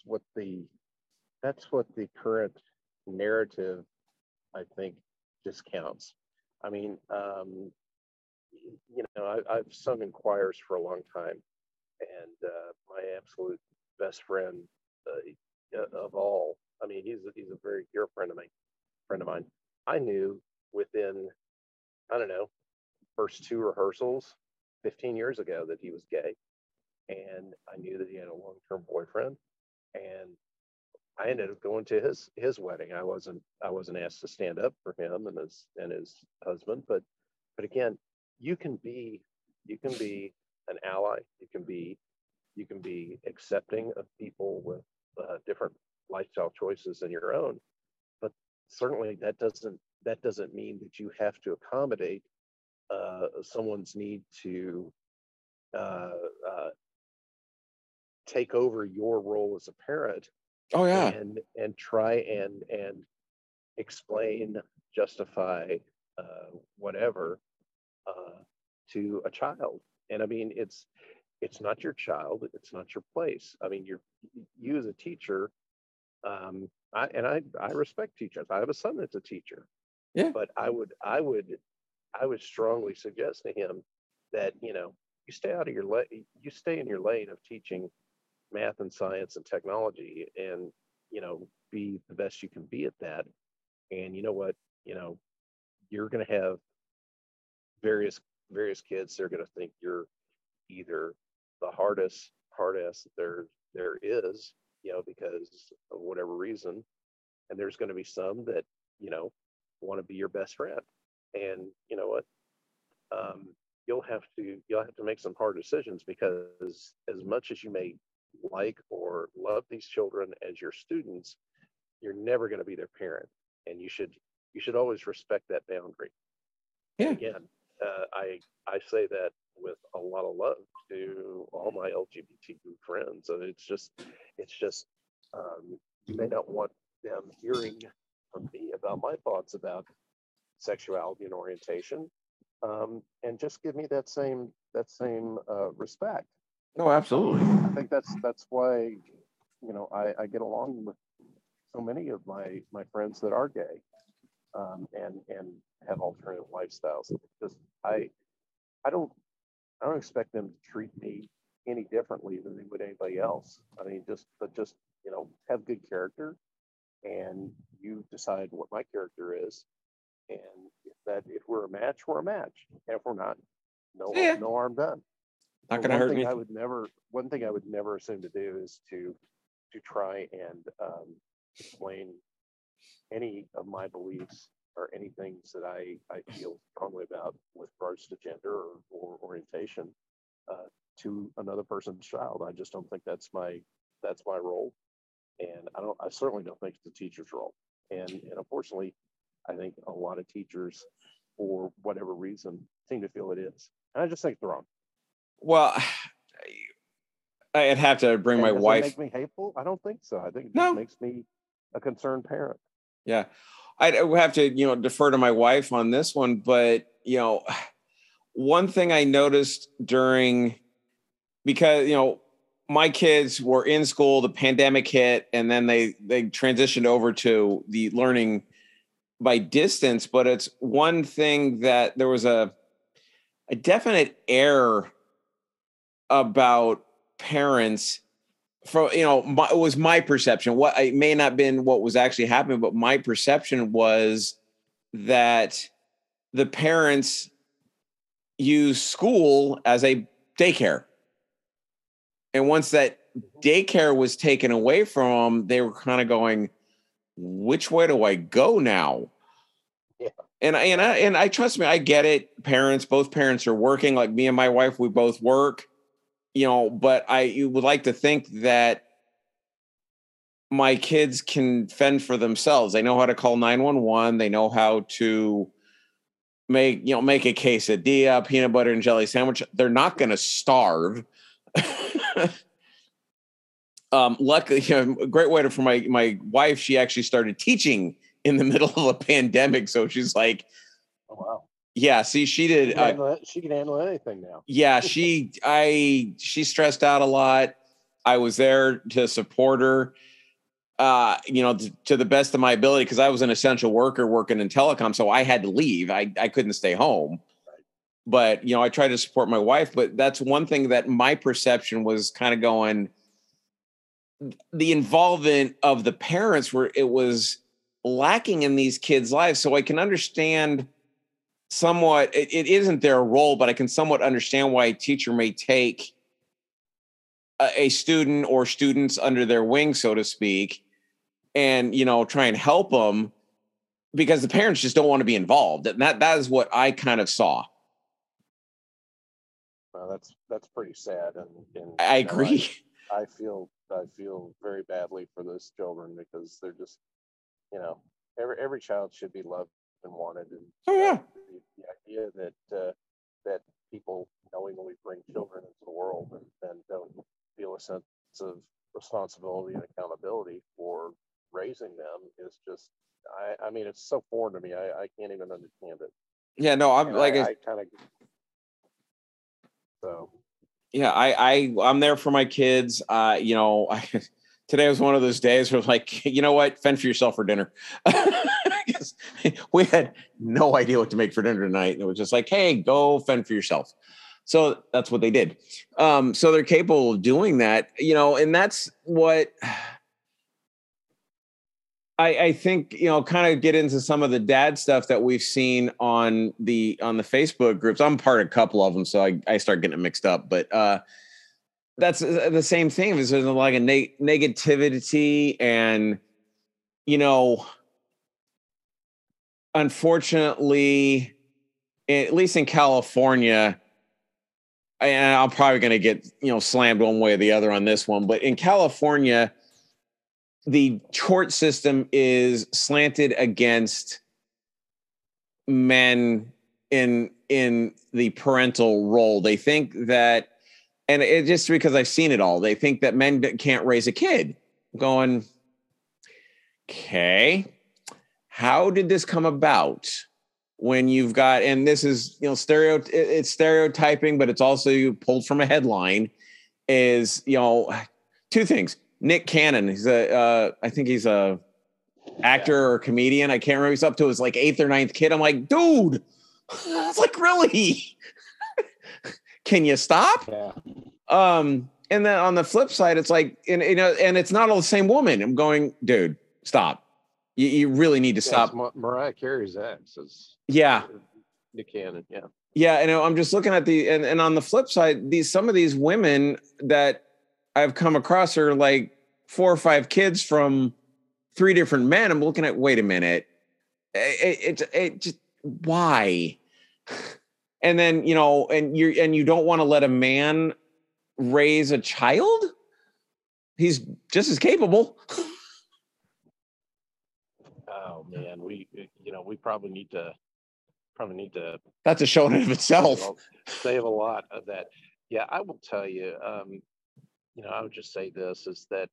what the current narrative, I think, discounts. I mean, I've sung in choirs for a long time, and my absolute best friend of all, I mean, he's a very dear friend of mine. I knew within, I don't know, first 2 rehearsals 15 years ago that he was gay. And I knew that he had a long-term boyfriend, and I ended up going to his wedding. I wasn't asked to stand up for him and his husband, but again, you can be an ally. You can be accepting of people with different lifestyle choices than your own, but certainly that doesn't mean that you have to accommodate someone's need to take over your role as a parent. Oh yeah. And try and explain, justify, whatever, to a child. And I mean, it's not your child. It's not your place. I mean, you as a teacher, I respect teachers. I have a son that's a teacher. Yeah. But I would strongly suggest to him that, you stay out of your lane. You stay in your lane of teaching math and science and technology, and be the best you can be at that. And you know what? You're going to have various kids. They're going to think you're either the hardest there is, because of whatever reason. And there's going to be some that want to be your best friend. And you know what? You'll have to make some hard decisions, because as much as you may like or love these children as your students, you're never going to be their parent, and you should always respect that boundary. Yeah. Again, I say that with a lot of love to all my LGBTQ friends. And it's just you may not want them hearing from me about my thoughts about sexuality and orientation, and just give me that same respect. No, absolutely. I think that's why, I get along with so many of my friends that are gay, and have alternative lifestyles. Just I don't expect them to treat me any differently than they would anybody else. I mean, just have good character, and you decide what my character is. And if we're a match, we're a match. And if we're not, no harm done. Not going to hurt me. One thing I would never assume to do is to try and explain any of my beliefs or any things that I feel strongly about with regards to gender or orientation to another person's child. I just don't think that's my role, and I certainly don't think it's the teacher's role. And unfortunately, I think a lot of teachers, for whatever reason, seem to feel it is. And I just think it's wrong. Well, I'd have to bring my wife. Does it make me hateful? I don't think so. I think it just makes me a concerned parent. Yeah. I'd have to, defer to my wife on this one, but one thing I noticed because my kids were in school, the pandemic hit, and then they transitioned over to the learning by distance. But it's one thing that there was a definite error about parents from, it was my perception. It may not been what was actually happening, but my perception was that the parents use school as a daycare. And once that daycare was taken away from them, they were kind of going, which way do I go now? Yeah. And I trust me, I get it. Parents, both parents are working. Like me and my wife, we both work, but you would like to think that my kids can fend for themselves. They know how to call 911. They know how to make a quesadilla, peanut butter and jelly sandwich. They're not going to starve. Luckily, a great way for my wife, she actually started teaching in the middle of a pandemic. So she's like, oh, wow. Yeah. See, she did. She can handle anything now. Yeah. She stressed out a lot. I was there to support her, to the best of my ability. 'Cause I was an essential worker working in telecom. So I had to leave. I couldn't stay home. But, I try to support my wife, but that's one thing that my perception was kind of going, the involvement of the parents was lacking in these kids' lives. So I can understand somewhat, it isn't their role, but I can somewhat understand why a teacher may take a student or students under their wing, so to speak, and, try and help them because the parents just don't want to be involved. And that is what I kind of saw. That's pretty sad, and I agree. I feel very badly for those children because they're just, every child should be loved and wanted. And oh yeah, the idea that people knowingly bring children into the world and don't feel a sense of responsibility and accountability for raising them is just, I mean, it's so foreign to me. I can't even understand it. Yeah, no, I'm like I kind of. So, yeah, I'm there for my kids. Today was one of those days where I was like, you know what? Fend for yourself for dinner. We had no idea what to make for dinner tonight. And it was just like, hey, go fend for yourself. So that's what they did. So they're capable of doing that, and that's what I think, kind of get into some of the dad stuff that we've seen on the Facebook groups. I'm part of a couple of them, so I start getting it mixed up. But that's the same thing. There's like a negativity and, unfortunately, at least in California, and I'm probably going to get, slammed one way or the other on this one. But in California, the court system is slanted against men in the parental role. They think that, and it's just because I've seen it all, they think that men can't raise a kid. I'm going, okay, how did this come about when you've got, and this is, it's stereotyping, but it's also pulled from a headline is, two things. Nick Cannon, he's I think he's a actor or a comedian. I can't remember. He's up to his like 8th or 9th kid. I'm like, dude, it's like, really? Can you stop? Yeah. And then on the flip side, it's like, and it's not all the same woman. I'm going, dude, stop. You really need to stop. Mariah Carey's ex is Nick Cannon. Yeah. Yeah. And I'm just looking at and on the flip side, some of these women that I've come across her like 4 or 5 kids from 3 different men. I'm looking at, wait a minute. It just, why? And then, you don't want to let a man raise a child. He's just as capable. Oh man. We probably need to, that's a show in and of itself. Save a lot of that. Yeah. I will tell you, you know, I would just say this is that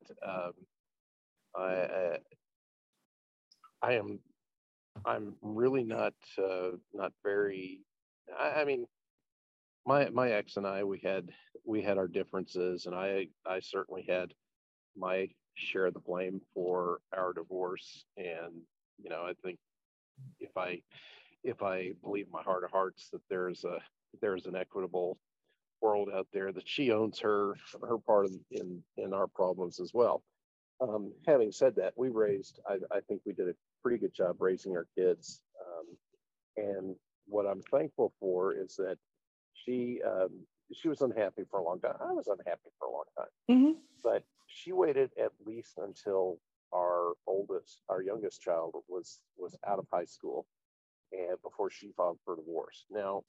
I'm really not I mean, my ex and I, we had our differences, and I certainly had my share of the blame for our divorce. And, you know, I think if I believe in my heart of hearts that there's an equitable world out there, that she owns her part in our problems as well. Having said that, we raised, I think we did a pretty good job raising our kids. And what I'm thankful for is that she was unhappy for a long time. I was unhappy for a long time, but she waited at least until our youngest child was out of high school, and before she filed for divorce. Now,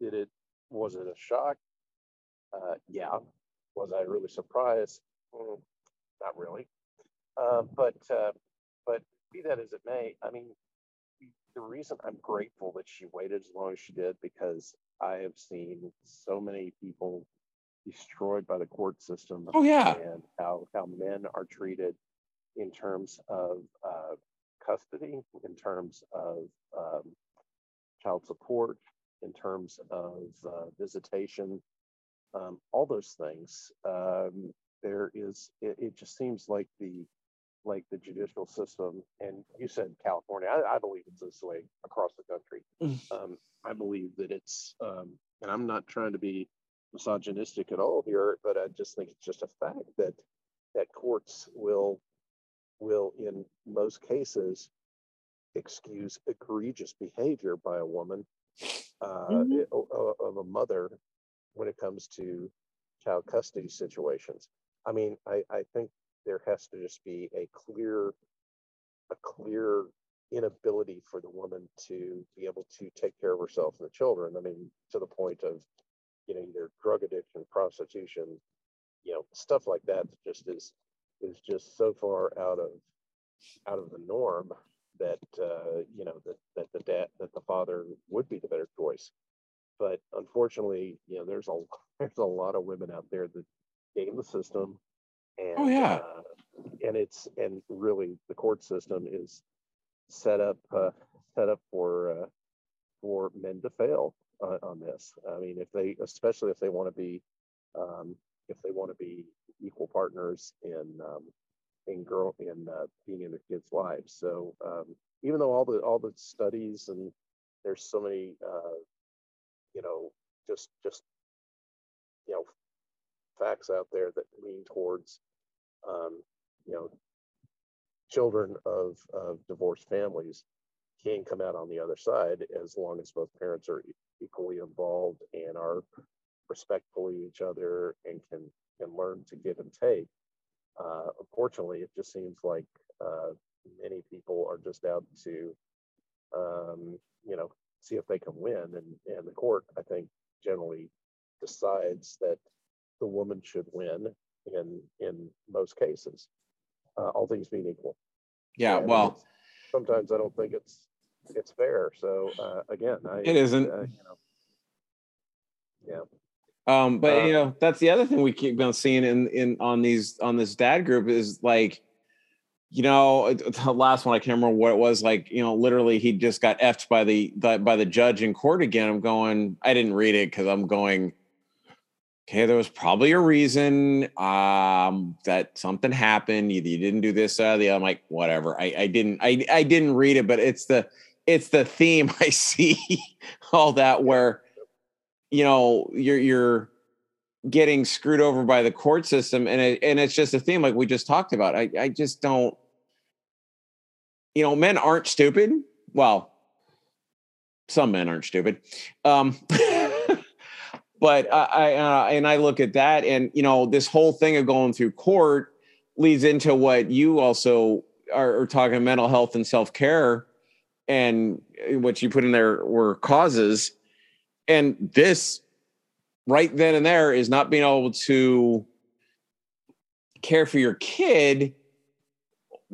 was it a shock? Yeah. Was I really surprised? Not really. But be that as it may, I mean, the reason I'm grateful that she waited as long as she did, because I have seen so many people destroyed by the court system. Oh, yeah. And how men are treated in terms of custody, in terms of child support, in terms of visitation, all those things. It just seems like the judicial system, and you said California, I believe it's this way across the country. I believe that it's, and I'm not trying to be misogynistic at all here, but I just think it's just a fact that courts will in most cases excuse egregious behavior by a woman, of a mother, when it comes to child custody situations. I mean, I think there has to just be a clear inability for the woman to be able to take care of herself and the children. I mean, to the point of, you know, either drug addiction, prostitution, you know, stuff like that, just is just so far out of the norm that you know, that the father would be the better choice. But unfortunately, you know, there's a lot of women out there that game the system. And, and really the court system is set up for men to fail on this. I mean, especially if they want to be, equal partners in being in their kids' lives. So even though all the studies, and there's so many, you know, just you know, facts out there that lean towards, you know, children of divorced families can come out on the other side, as long as both parents are equally involved and are respectful of each other and can learn to give and take. Unfortunately, it just seems like many people are just out to, you know, see if they can win. And the court, I think, generally decides that the woman should win in most cases, all things being equal. Yeah, and well, sometimes I don't think it's fair. So again, it isn't. You know, yeah. But you know, that's the other thing we keep on seeing on this dad group is, like, you know, the last one, I can't remember what it was, like, you know, literally he just got effed by the judge in court again. I'm going, I didn't read it because I'm going, okay, there was probably a reason that something happened. Either you didn't do this or the other. I'm like, whatever. I didn't read it, but it's the theme I see all that, where, you know, you're getting screwed over by the court system, and it's just a theme like we just talked about. I just don't, you know, men aren't stupid. Well, some men aren't stupid. But I look at that, and, you know, this whole thing of going through court leads into what you also are talking, mental health and self-care, and what you put in there were causes. And this right then and there is not being able to care for your kid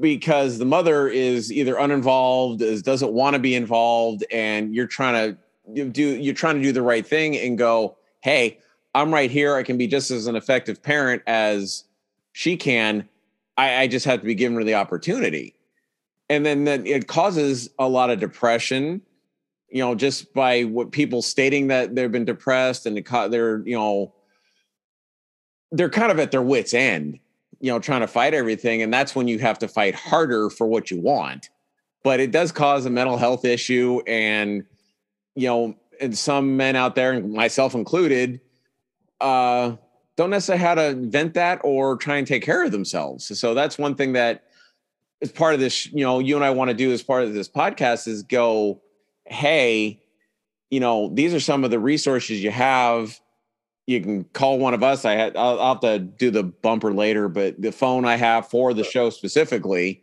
because the mother is either uninvolved, doesn't want to be involved, and you're trying to do the right thing and go, hey, I'm right here. I can be just as an effective parent as she can. I just have to be given her the opportunity. And then it causes a lot of depression, you know, just by what people stating that they've been depressed and they're, you know, they're kind of at their wits' end, you know, trying to fight everything. And that's when you have to fight harder for what you want. But it does cause a mental health issue. And, you know, and some men out there, and myself included, don't necessarily how to vent that or try and take care of themselves. So that's one thing that is part of this, you know, you and I want to do as part of this podcast is go, hey, you know, these are some of the resources you have. You can call one of us. I'll have to do the bumper later, but the phone I have for the show specifically,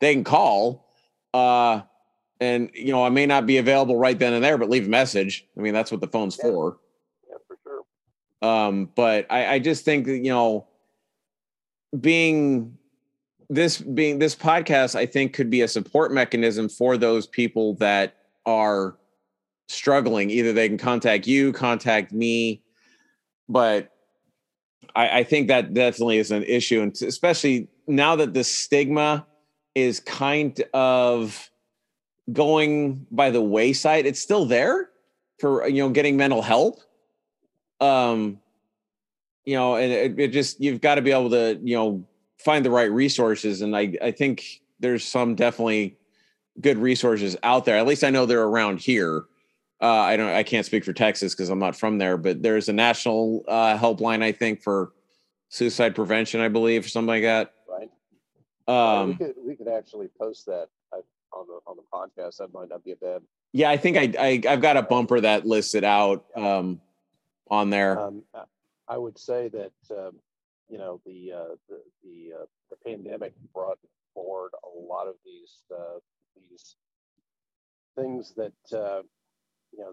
they can call. And, you know, I may not be available right then and there, but leave a message. I mean, that's what the phone's for. Yeah, for sure. But I just think that, you know, being this podcast, I think could be a support mechanism for those people that are struggling. Either they can contact you, contact me, but I think that definitely is an issue. And especially now that the stigma is kind of going by the wayside, it's still there for, you know, getting mental help. You know, and it just, you've got to be able to, you know, find the right resources. And I think there's some definitely good resources out there. At least I know they're around here. I can't speak for Texas because I'm not from there, but there's a national helpline, I think, for suicide prevention, I believe, or something like that. Right. We could actually post that on the podcast. That might not be a bad. Yeah, I think I've got a bumper that lists it out on there. I would say that you know, the pandemic brought forward a lot of these things that you know,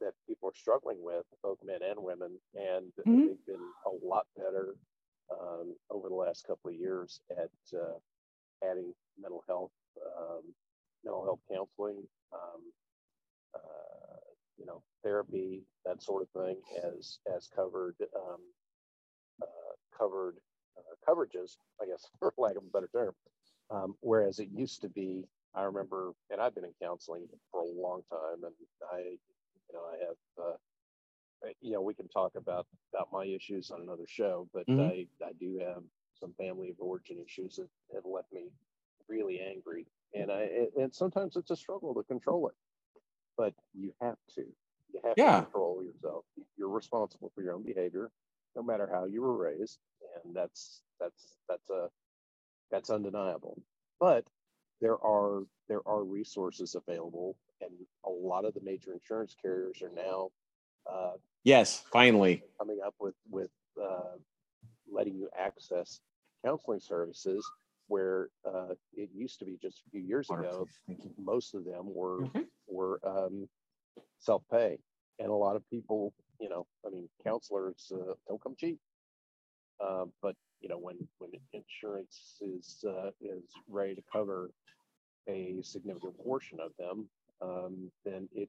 that people are struggling with, both men and women, and they've been a lot better over the last couple of years at adding mental health counseling, you know, therapy, that sort of thing, as covered coverages, I guess, for lack of a better term. Whereas it used to be, I remember, and I've been in counseling for a long time, and I have we can talk about my issues on another show, but I do have some family of origin issues that have left me really angry, and sometimes it's a struggle to control it, but you have to control yourself. You're responsible for your own behavior, no matter how you were raised, and that's undeniable. But there are resources available, and a lot of the major insurance carriers are now coming up with letting you access counseling services, where it used to be just a few years ago, most of them were self-pay, and a lot of people, you know, I mean, counselors don't come cheap, but you know, when insurance is ready to cover a significant portion of them, then it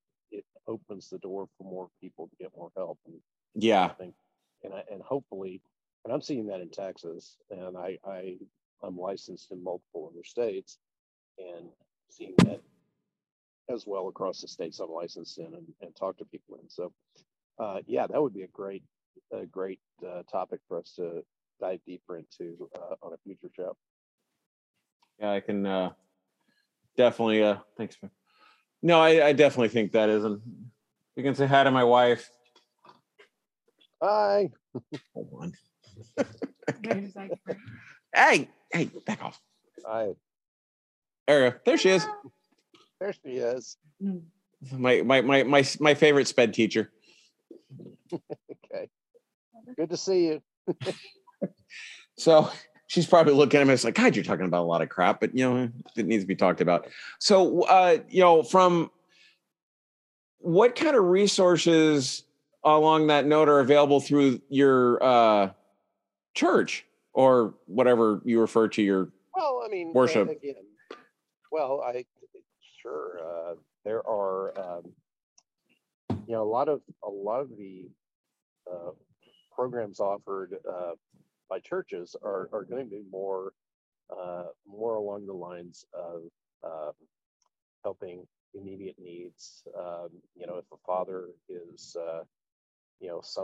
opens the door for more people to get more help. And yeah, I think, and hopefully, and I'm seeing that in Texas, and I'm licensed in multiple other states, and seeing that as well across the states I'm licensed in and talk to people in. So, yeah, that would be a great topic for us to dive deeper into on a future show. Yeah, I can definitely. Thanks. No, I definitely think that isn't. You can say hi to my wife. Hi. Hold on. Hey, back off. Hi. There she is. There she is. My favorite sped teacher. Okay. Good to see you. So she's probably looking at me like, God, you're talking about a lot of crap, but you know, it needs to be talked about. So, you know, from what kind of resources along that note are available through your church or whatever you refer to your worship? There are, you know, a lot of the programs offered by churches are going to be more along the lines of helping immediate needs. You know, if a father is, let's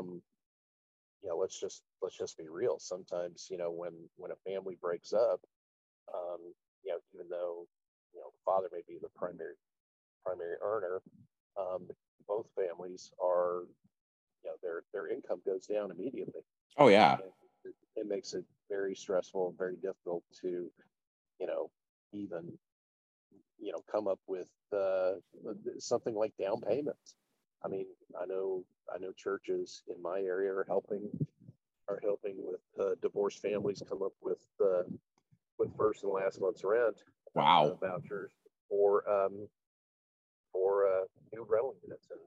just be real. Sometimes, you know, when a family breaks up, even though, the father may be the primary earner, both families are, their income goes down immediately. Oh yeah. And it makes it very stressful, very difficult to, even, come up with something like down payments. I mean, I know churches in my area are helping with divorced families come up with first and last month's rent. Wow. Vouchers for new rental units, and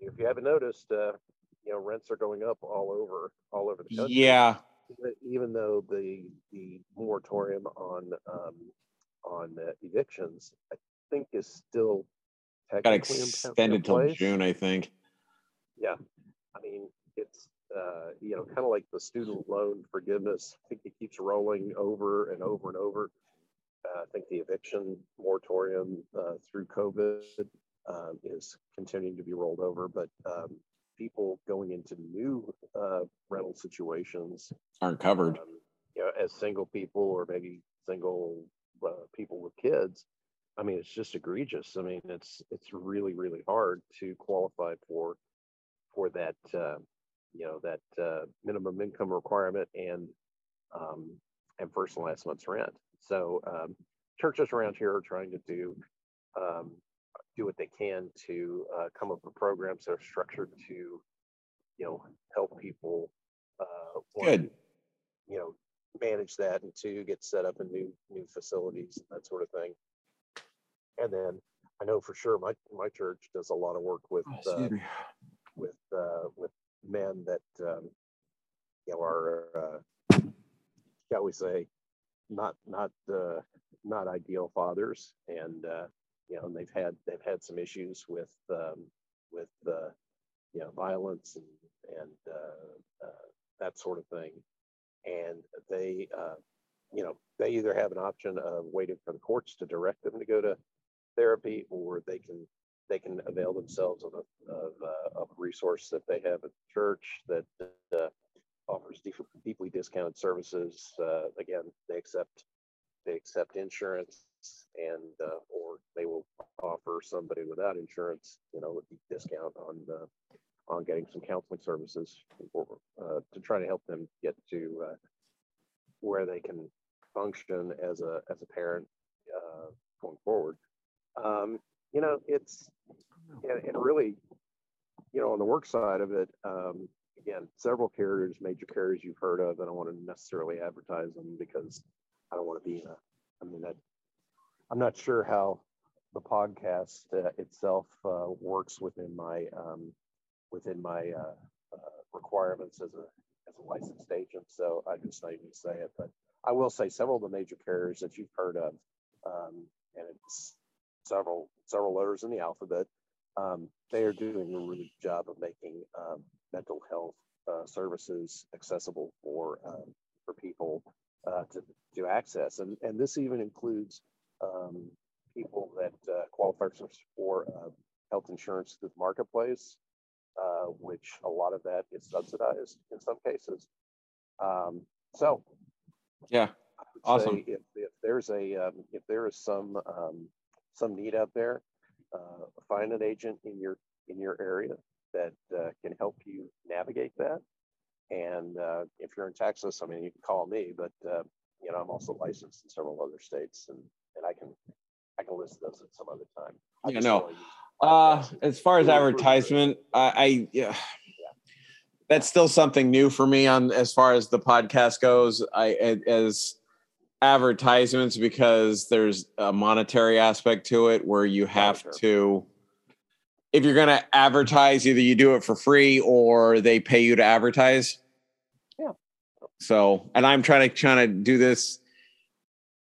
if you haven't noticed, rents are going up all over the country. Yeah. Even though the moratorium on evictions, I think, is still technically got extended till June, I think. Yeah, I mean, it's kind of like the student loan forgiveness. I think it keeps rolling over and over and over. I think the eviction moratorium through COVID is continuing to be rolled over, but people going into new rental situations aren't covered. As single people, or maybe single people with kids. I mean, it's just egregious. I mean, it's really, really hard to qualify for that that minimum income requirement and first and last month's rent. So churches around here are trying to do what they can to come up with programs that are structured to, help people manage that, and to get set up in new facilities and that sort of thing. And then I know for sure my church does a lot of work with men that are shall we say not ideal fathers, and and they've had some issues with violence and that sort of thing, and they they either have an option of waiting for the courts to direct them to go to therapy, or they can avail themselves of a resource that they have at the church that offers deeply discounted services. Again, they accept insurance, and or they will offer somebody without insurance, a deep discount on getting some counseling services to try to help them get to where they can function as a parent going forward. It's and really, on the work side of it, again, several carriers, major carriers you've heard of. I don't want to necessarily advertise them because I don't want to be I'm not sure how the podcast itself works within my requirements as a licensed agent. So I'm just not even say it, but I will say several of the major carriers that you've heard of, and it's several letters in the alphabet. They are doing a really good job of making mental health services accessible for people to access, and this even includes people that qualify for health insurance through the marketplace, which a lot of that is subsidized in some cases. So, yeah, awesome. If there's if there is some need out there, find an agent in your area that can help you navigate that. And if you're in Texas, I mean, you can call me, but I'm also licensed in several other states, and I can list those at some other time. As far as advertisement, that's still something new for me on as far as the podcast goes. As advertisements, because there's a monetary aspect to it where you have to, if you're going to advertise, either you do it for free or they pay you to advertise. Yeah. So, and I'm trying to do this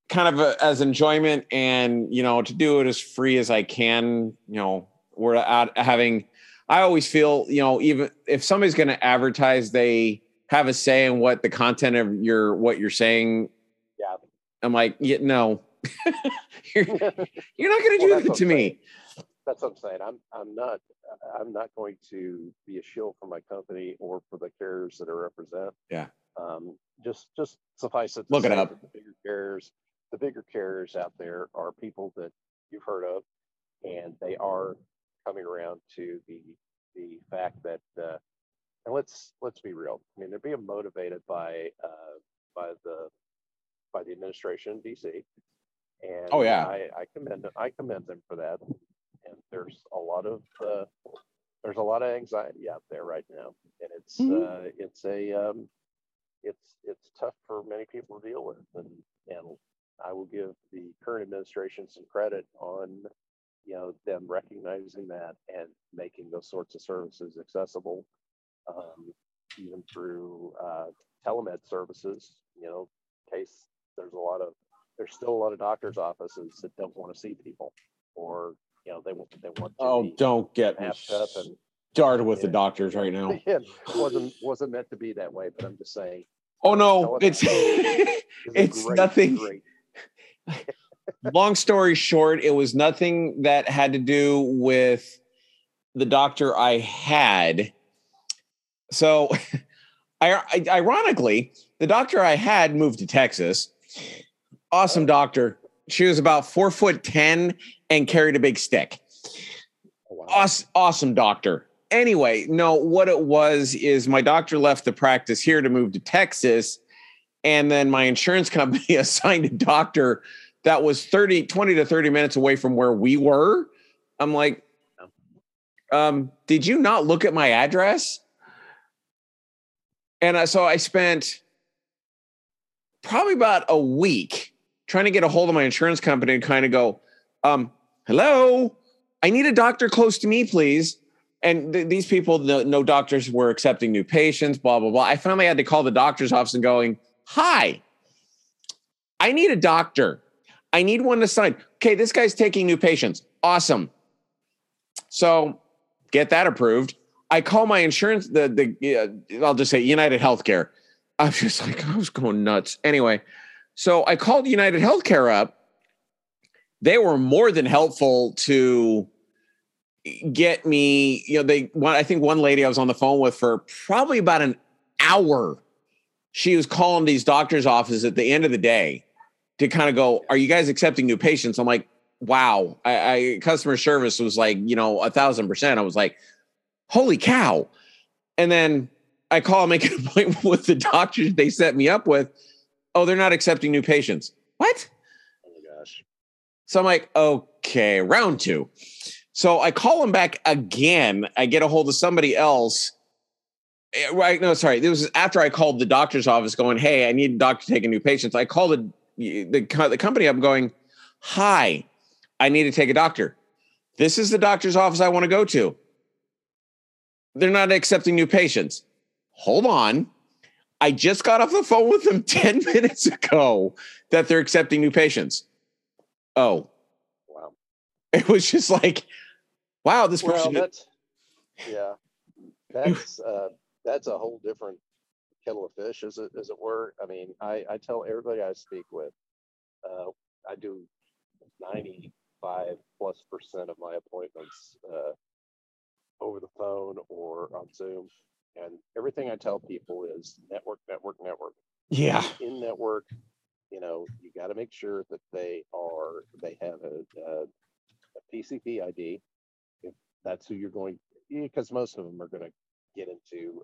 kind of as enjoyment, and, to do it as free as I can, we're out having I always feel, you know, even if somebody's going to advertise, they have a say in what the content of your, what you're saying. Yeah. I'm like, yeah, no, you're not going to do that to me. That's what I'm saying. I'm not going to be a shill for my company or for the carriers that I represent. Yeah. Just suffice it to look say it up. The bigger carriers out there are people that you've heard of, and they are coming around to the fact that, and let's be real. I mean, they're being motivated by the administration in DC, and oh yeah, I commend them for that. And there's a lot of anxiety out there right now, and it's tough for many people to deal with, and I will give the current administration some credit on, you know, them recognizing that and making those sorts of services accessible, even through telemed services. You know, in case there's still a lot of doctor's offices that don't want to see people, or you know they want. Oh, don't get me started with the doctors right now. It wasn't meant to be that way, but I'm just saying. Oh no, it's nothing. Great. Long story short, it was nothing that had to do with the doctor I had. So, ironically, the doctor I had moved to Texas. Awesome doctor. She was about 4'10" and carried a big stick. Wow. Awesome doctor. Anyway, no, what it was is my doctor left the practice here to move to Texas, and then my insurance company assigned a doctor that was 20 to 30 minutes away from where we were. I'm like, did you not look at my address? And so I spent probably about a week trying to get a hold of my insurance company and kind of go, hello, I need a doctor close to me, please. And these people, no doctors were accepting new patients, blah, blah, blah. I finally had to call the doctor's office and going, hi, I need a doctor. I need one to sign. Okay, this guy's taking new patients. Awesome. So get that approved. I call my insurance, I'll just say United Healthcare. I was just like, I was going nuts. Anyway, so I called United Healthcare up. They were more than helpful to get me, you know, I think one lady I was on the phone with for probably about an hour, she was calling these doctor's offices at the end of the day to kind of go, are you guys accepting new patients? I'm like, wow. I customer service was like, you know, 1,000%. I was like, holy cow. And then I call and make an appointment with the doctors they set me up with. Oh, they're not accepting new patients. What? Oh my gosh. So I'm like, okay, round two. So I call them back again. I get a hold of somebody else. Right? No, sorry. This was after I called the doctor's office going, hey, I need a doctor taking new patients. I called the company up going, hi, I need to take a doctor. This is the doctor's office I want to go to. They're not accepting new patients. Hold on. I just got off the phone with them 10 minutes ago that they're accepting new patients. Oh, wow. It was just like, wow, this person. That's a whole different kettle of fish, as it were. I mean, I tell everybody I speak with, I do 95%+ of my appointments over the phone or on Zoom. And everything I tell people is network. Yeah. In network, you know, you got to make sure that they have a PCP ID. If that's who you're going, because most of them are going to get into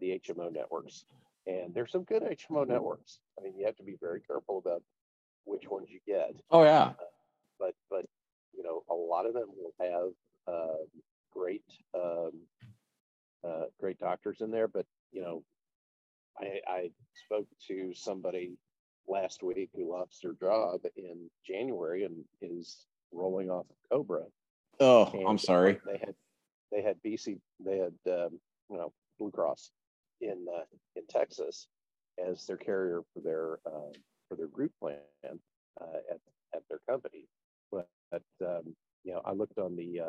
the HMO networks. And there's some good HMO networks. I mean, you have to be very careful about which ones you get. Oh, yeah. But you know, a lot of them will have great doctors in there. But, you know, I spoke to somebody last week who lost her job in January and is rolling off of Cobra. Oh, and I'm sorry. They had Blue Cross in Texas as their carrier for their group plan at their company. But you know, I looked on the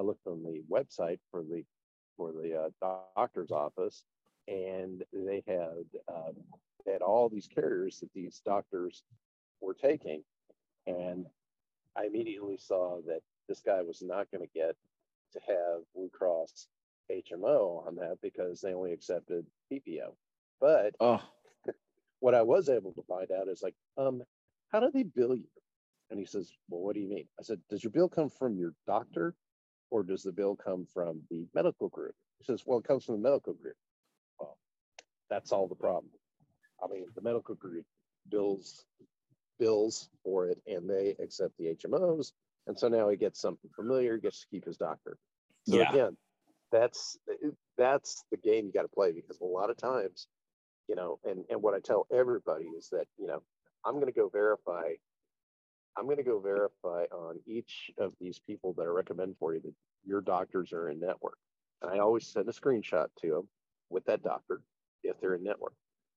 I looked on the website for the doctor's office, and they had all these carriers that these doctors were taking, and I immediately saw that this guy was not going to get to have Blue Cross HMO on that because they only accepted PPO. But what I was able to find out is like, how do they bill you? And he says, well, what do you mean? I said, does your bill come from your doctor or does the bill come from the medical group? He says, well, it comes from the medical group. Well, that's all the problem. I mean, the medical group bills for it and they accept the HMOs. And so now he gets something familiar, gets to keep his doctor. So again, that's the game you got to play, because a lot of times, you know, and what I tell everybody is that, you know, I'm going to go verify on each of these people that I recommend for you that your doctors are in network. And I always send a screenshot to them with that doctor if they're in network.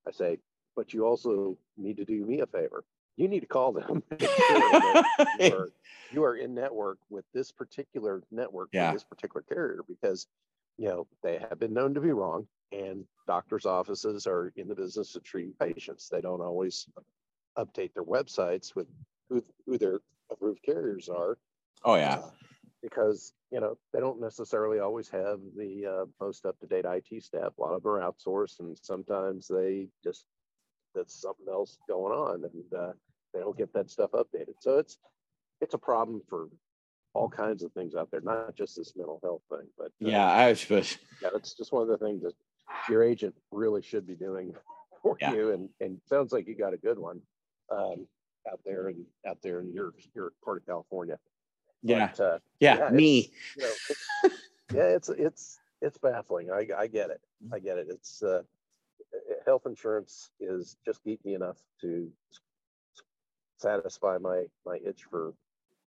I say, but you also need to do me a favor. You need to call them. you are in network with this particular network, with this particular carrier, because, you know, they have been known to be wrong, and doctors' offices are in the business of treating patients. They don't always update their websites with who their approved carriers are. Oh, yeah. Because, you know, they don't necessarily always have the most up-to-date IT staff. A lot of them are outsourced, and sometimes they just, that's something else going on, and they don't get that stuff updated. So it's a problem for all kinds of things out there, not just this mental health thing, but it's just one of the things that your agent really should be doing for you. And sounds like you got a good one out there in your part of California. It's baffling. I get it. It's health insurance is just geeky enough to satisfy my itch for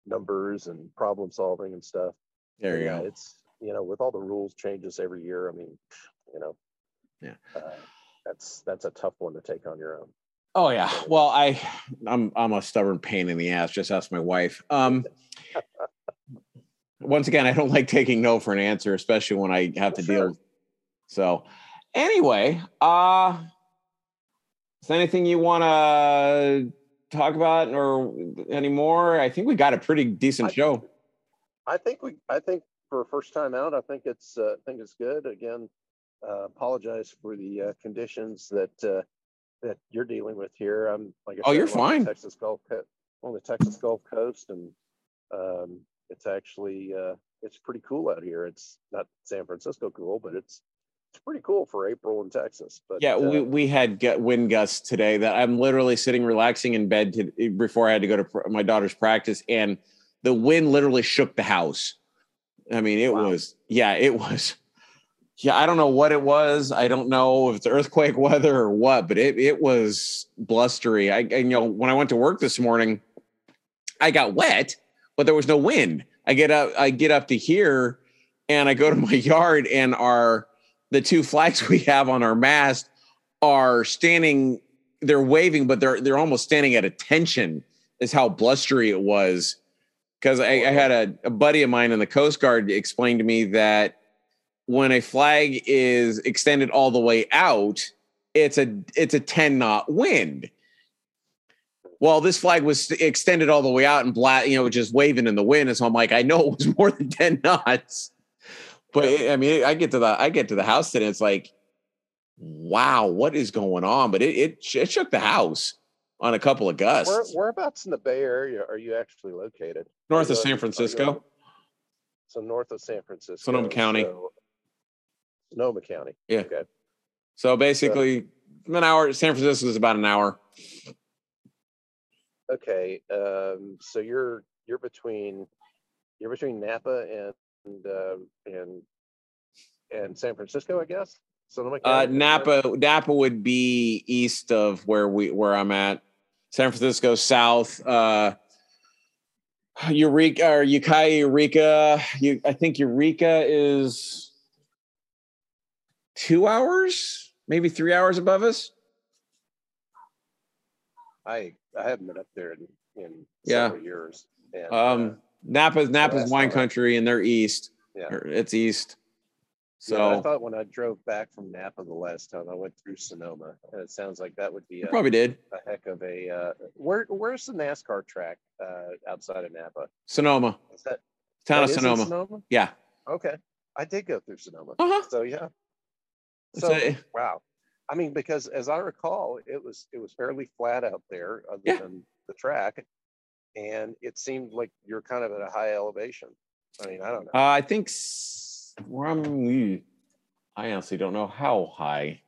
numbers and problem solving and stuff. There you go. It's, you know, with all the rules changes every year, I mean, you know, that's a tough one to take on your own. Oh yeah. Well, I'm a stubborn pain in the ass. Just ask my wife. Once again, I don't like taking no for an answer, especially when I have to deal. So anyway, is there anything you want to talk about or anymore? I think we got a pretty decent show. I think for a first time out, I think it's good. Again, apologize for the conditions that you're dealing with here. You're fine. On the Texas Gulf Coast, and it's actually it's pretty cool out here. It's not San Francisco cool, but it's pretty cool for April in Texas. But we had wind gusts today that I'm literally sitting relaxing in bed before I had to go to my daughter's practice, and the wind literally shook the house. I mean, it was I don't know what it was. I don't know if it's earthquake weather or what, but it was blustery. When I went to work this morning, I got wet, but there was no wind. I get up to here, and I go to my yard, and the two flags we have on our mast are standing, they're waving, but they're almost standing at attention, is how blustery it was. Because I had a buddy of mine in the Coast Guard explain to me that when a flag is extended all the way out, it's a 10 knot wind. Well, this flag was extended all the way out and black, you know, just waving in the wind. And so I'm like, I know it was more than 10 knots. But I get to the house today, and it's like, wow, what is going on? But it shook the house on a couple of gusts. Whereabouts in the Bay Area are you actually located? North of San Francisco. So north of San Francisco. Sonoma County. Yeah. Okay. So basically, an hour. San Francisco is about an hour. Okay. So you're between Napa and San Francisco, I guess. Sonoma County. Napa would be east of where I'm at. San Francisco south. Eureka or Eureka. I think Eureka is 2 hours, maybe 3 hours above us. I haven't been up there in several years. And, Napa's wine country, and they're east. Yeah. It's east. So yeah, I thought when I drove back from Napa the last time, I went through Sonoma, and it sounds like that would be a, probably did a heck of a where's the NASCAR track outside of Napa? Sonoma. Is that town of Sonoma? Sonoma? Yeah. Okay, I did go through Sonoma. Uh-huh. So yeah. So wow, I mean, because as I recall, it was fairly flat out there, other than the track, and it seemed like you're kind of at a high elevation. I mean, I don't know. I think. I honestly don't know how high.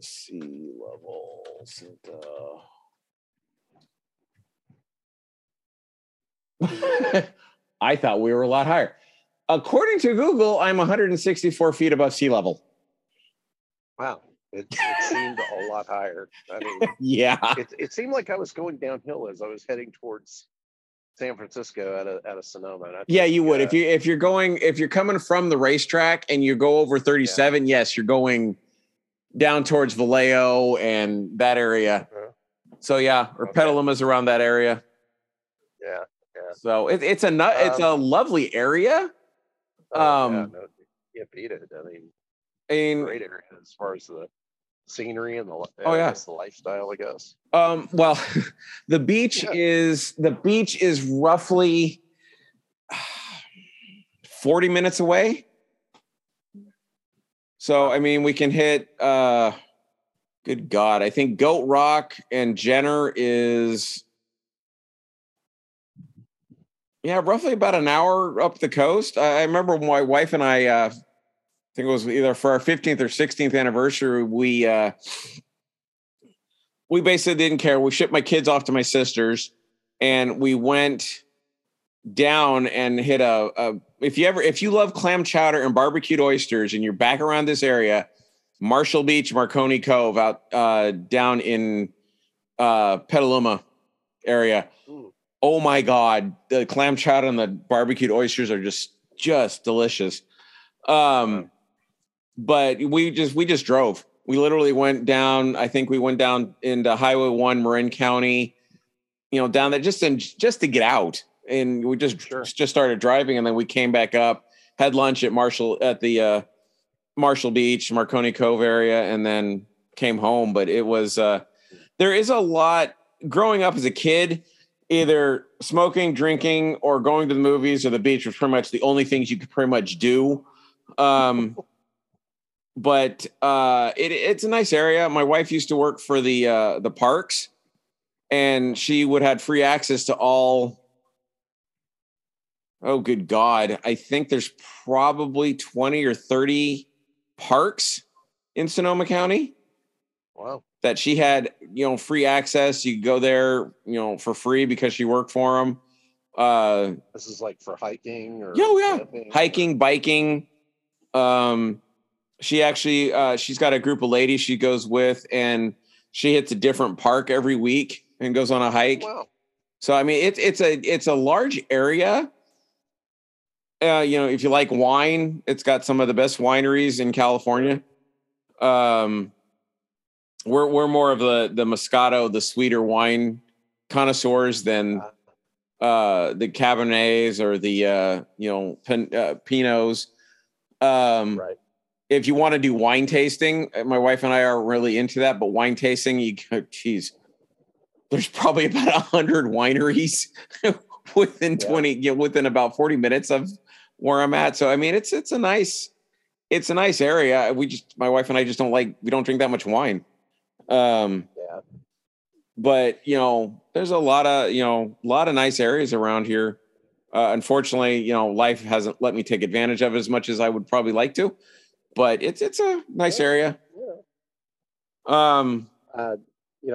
Sea levels. I thought we were a lot higher. According to Google, I'm 164 feet above sea level. Wow. It seemed a lot higher. I mean, yeah. It seemed like I was going downhill as I was heading towards San Francisco out of Sonoma. And you would if you're coming from the racetrack and you go over 37. Yeah. Yes, you're going down towards Vallejo and that area. Uh-huh. So yeah, or Petaluma's around that area. Yeah, yeah. So it's a lovely area. Yeah, beat it. I mean, great area as far as the scenery and the lifestyle, I guess. Well, the beach is roughly 40 minutes away. So I mean, we can hit good God, I think Goat Rock and Jenner is roughly about an hour up the coast. I remember my wife and I I think it was either for our 15th or 16th anniversary, we basically didn't care. We shipped my kids off to my sister's, and we went down and hit if you love clam chowder and barbecued oysters and you're back around this area, Marshall Beach, Marconi Cove out down in Petaluma area. Ooh. Oh my God. The clam chowder and the barbecued oysters are just delicious. But we just drove. We literally went down. I think we went down into Highway 1, Marin County, down there just to get out. And we just started driving, and then we came back up, had lunch at the Marshall Beach, Marconi Cove area, and then came home. But it was there is a lot growing up as a kid, either smoking, drinking, or going to the movies or the beach was pretty much the only things you could pretty much do. But it's a nice area. My wife used to work for the parks, and she would have free access to all. Oh, good God. I think there's probably 20 or 30 parks in Sonoma County. Wow. That she had, free access. You could go there, for free because she worked for them. This is like for hiking or hiking, biking. She actually, she's got a group of ladies she goes with, and she hits a different park every week and goes on a hike. Wow. So, I mean, it's a large area. If you like wine, it's got some of the best wineries in California. We're more of the Moscato, the sweeter wine connoisseurs than the Cabernets or the, Pinots. Right. If you want to do wine tasting, my wife and I are really into that, but wine tasting, you go, geez, there's probably about 100 wineries within within about 40 minutes of where I'm at. So, I mean, it's a nice area. My wife and I just we don't drink that much wine. But there's a lot of nice areas around here. Unfortunately, life hasn't let me take advantage of it as much as I would probably like to, but it's a nice area. Yeah.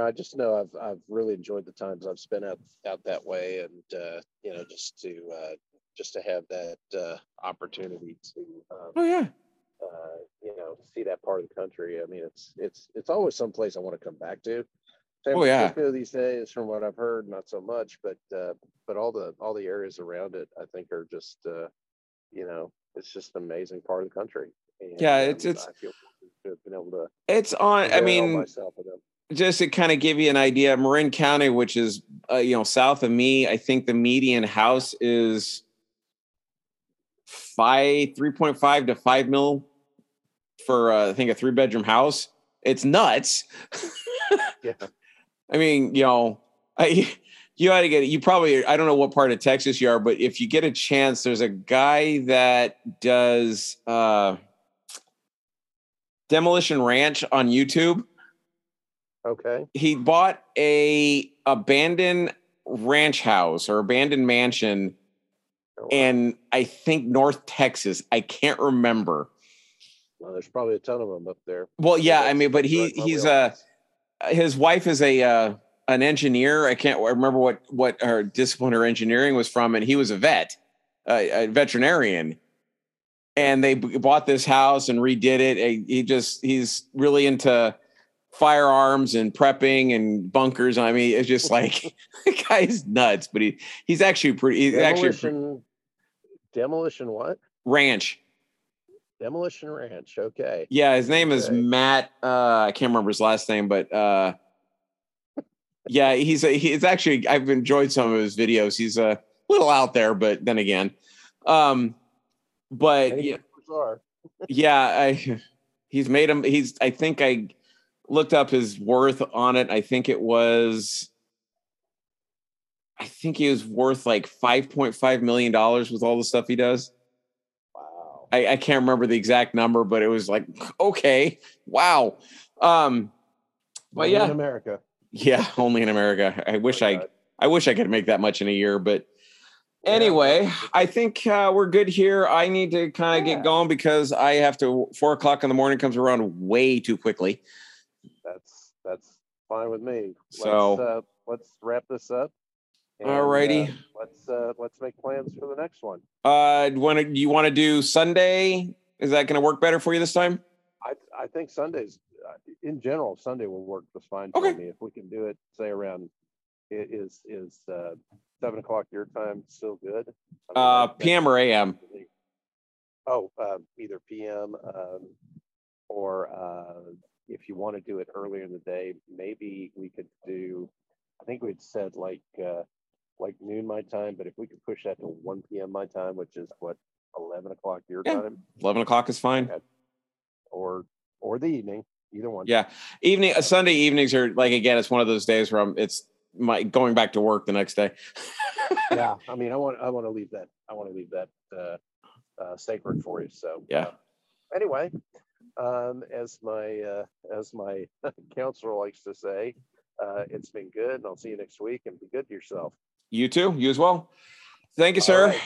I just know I've really enjoyed the times I've spent out that way, and just to have that opportunity to see that part of the country. I mean, it's always someplace I want to come back to. San Francisco these days, from what I've heard, not so much, but all the areas around it, I think, are just it's just an amazing part of the country. And, I feel good being able to. It's on. I mean, just to kind of give you an idea, Marin County, which is south of me, I think the median house is $3.5 to $5 million for I think a 3-bedroom house. It's nuts. Yeah. I mean, you know, you ought to get it. You probably, I don't know what part of Texas you are, but if you get a chance, there's a guy that does Demolition Ranch on YouTube. Okay. He bought a abandoned ranch house or abandoned mansion in, I think, North Texas. I can't remember. Well, there's probably a ton of them up there. Well, yeah, I mean, but his wife is an engineer. I can't remember what her discipline or engineering was from, and he was a vet, a veterinarian. And they bought this house and redid it. He's really into firearms and prepping and bunkers. I mean, it's just like the guy's nuts, but he's actually pretty. Demolition what? Ranch. Demolition Ranch. Okay. Yeah, his name is Matt. I can't remember his last name, but yeah, he's actually, I've enjoyed some of his videos. He's a little out there, but then again, but yeah, he's made him. I think I looked up his worth on it. I think he was worth like $5.5 million with all the stuff he does. Wow. I can't remember the exact number, but it was like, okay, wow. But only in America. Yeah. Only in America. I wish I could make that much in a year, but anyway, I think we're good here. I need to kind of get going because I have to, 4 o'clock in the morning comes around way too quickly. That's fine with me. So let's wrap this up. All righty. Let's make plans for the next one. You want to do Sunday? Is that going to work better for you this time? I think Sundays in general, Sunday will work just fine for me. If we can do it, say around it is 7 o'clock your time, still good. I mean, PM or AM? Either PM or. If you want to do it earlier in the day, maybe we could do, I think we'd said like noon my time, but if we could push that to 1 p.m. my time, which is 11 o'clock your time? 11 o'clock is fine. Or the evening, either one. Yeah, evening, Sunday evenings are like, again, it's one of those days where it's my going back to work the next day. Yeah, I mean, I want to leave that. I want to leave that sacred for you. So yeah. Anyway. As my counselor likes to say, it's been good, and I'll see you next week, and be good to yourself. You too. You as well. Thank you, sir. Right.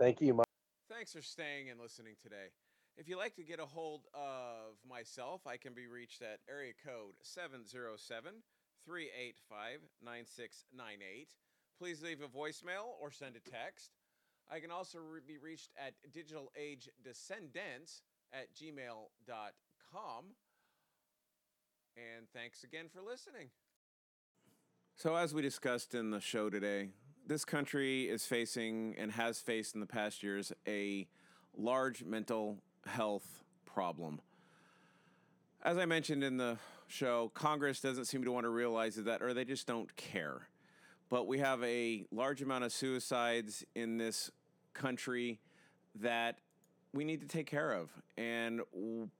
Thank you, Mike. Thanks for staying and listening today. If you'd like to get a hold of myself, I can be reached at area code 707-385-9698. Please leave a voicemail or send a text. I can also be reached at digitalageDescendants@gmail.com. And thanks again for listening. So as we discussed in the show today, this country is facing and has faced in the past years a large mental health problem. As I mentioned in the show, Congress doesn't seem to want to realize that, or they just don't care. But we have a large amount of suicides in this country that we need to take care of. And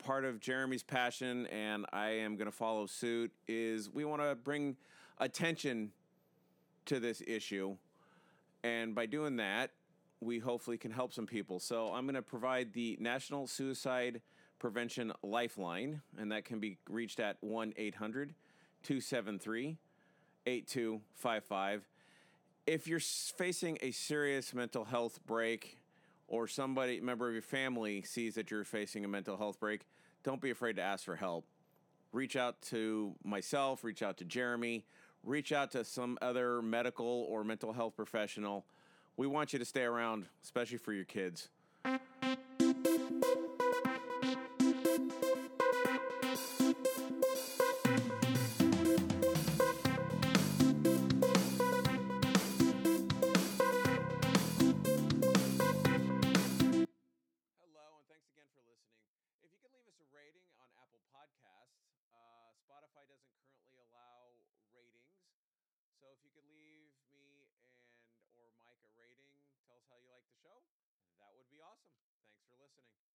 part of Jeremy's passion, and I am going to follow suit, is we want to bring attention to this issue. And by doing that, we hopefully can help some people. So I'm going to provide the National Suicide Prevention Lifeline, and that can be reached at 1-800-273-8255. If you're facing a serious mental health break, or somebody, member of your family, sees that you're facing a mental health break, don't be afraid to ask for help. Reach out to myself, reach out to Jeremy, reach out to some other medical or mental health professional. We want you to stay around, especially for your kids. be awesome. Thanks for listening.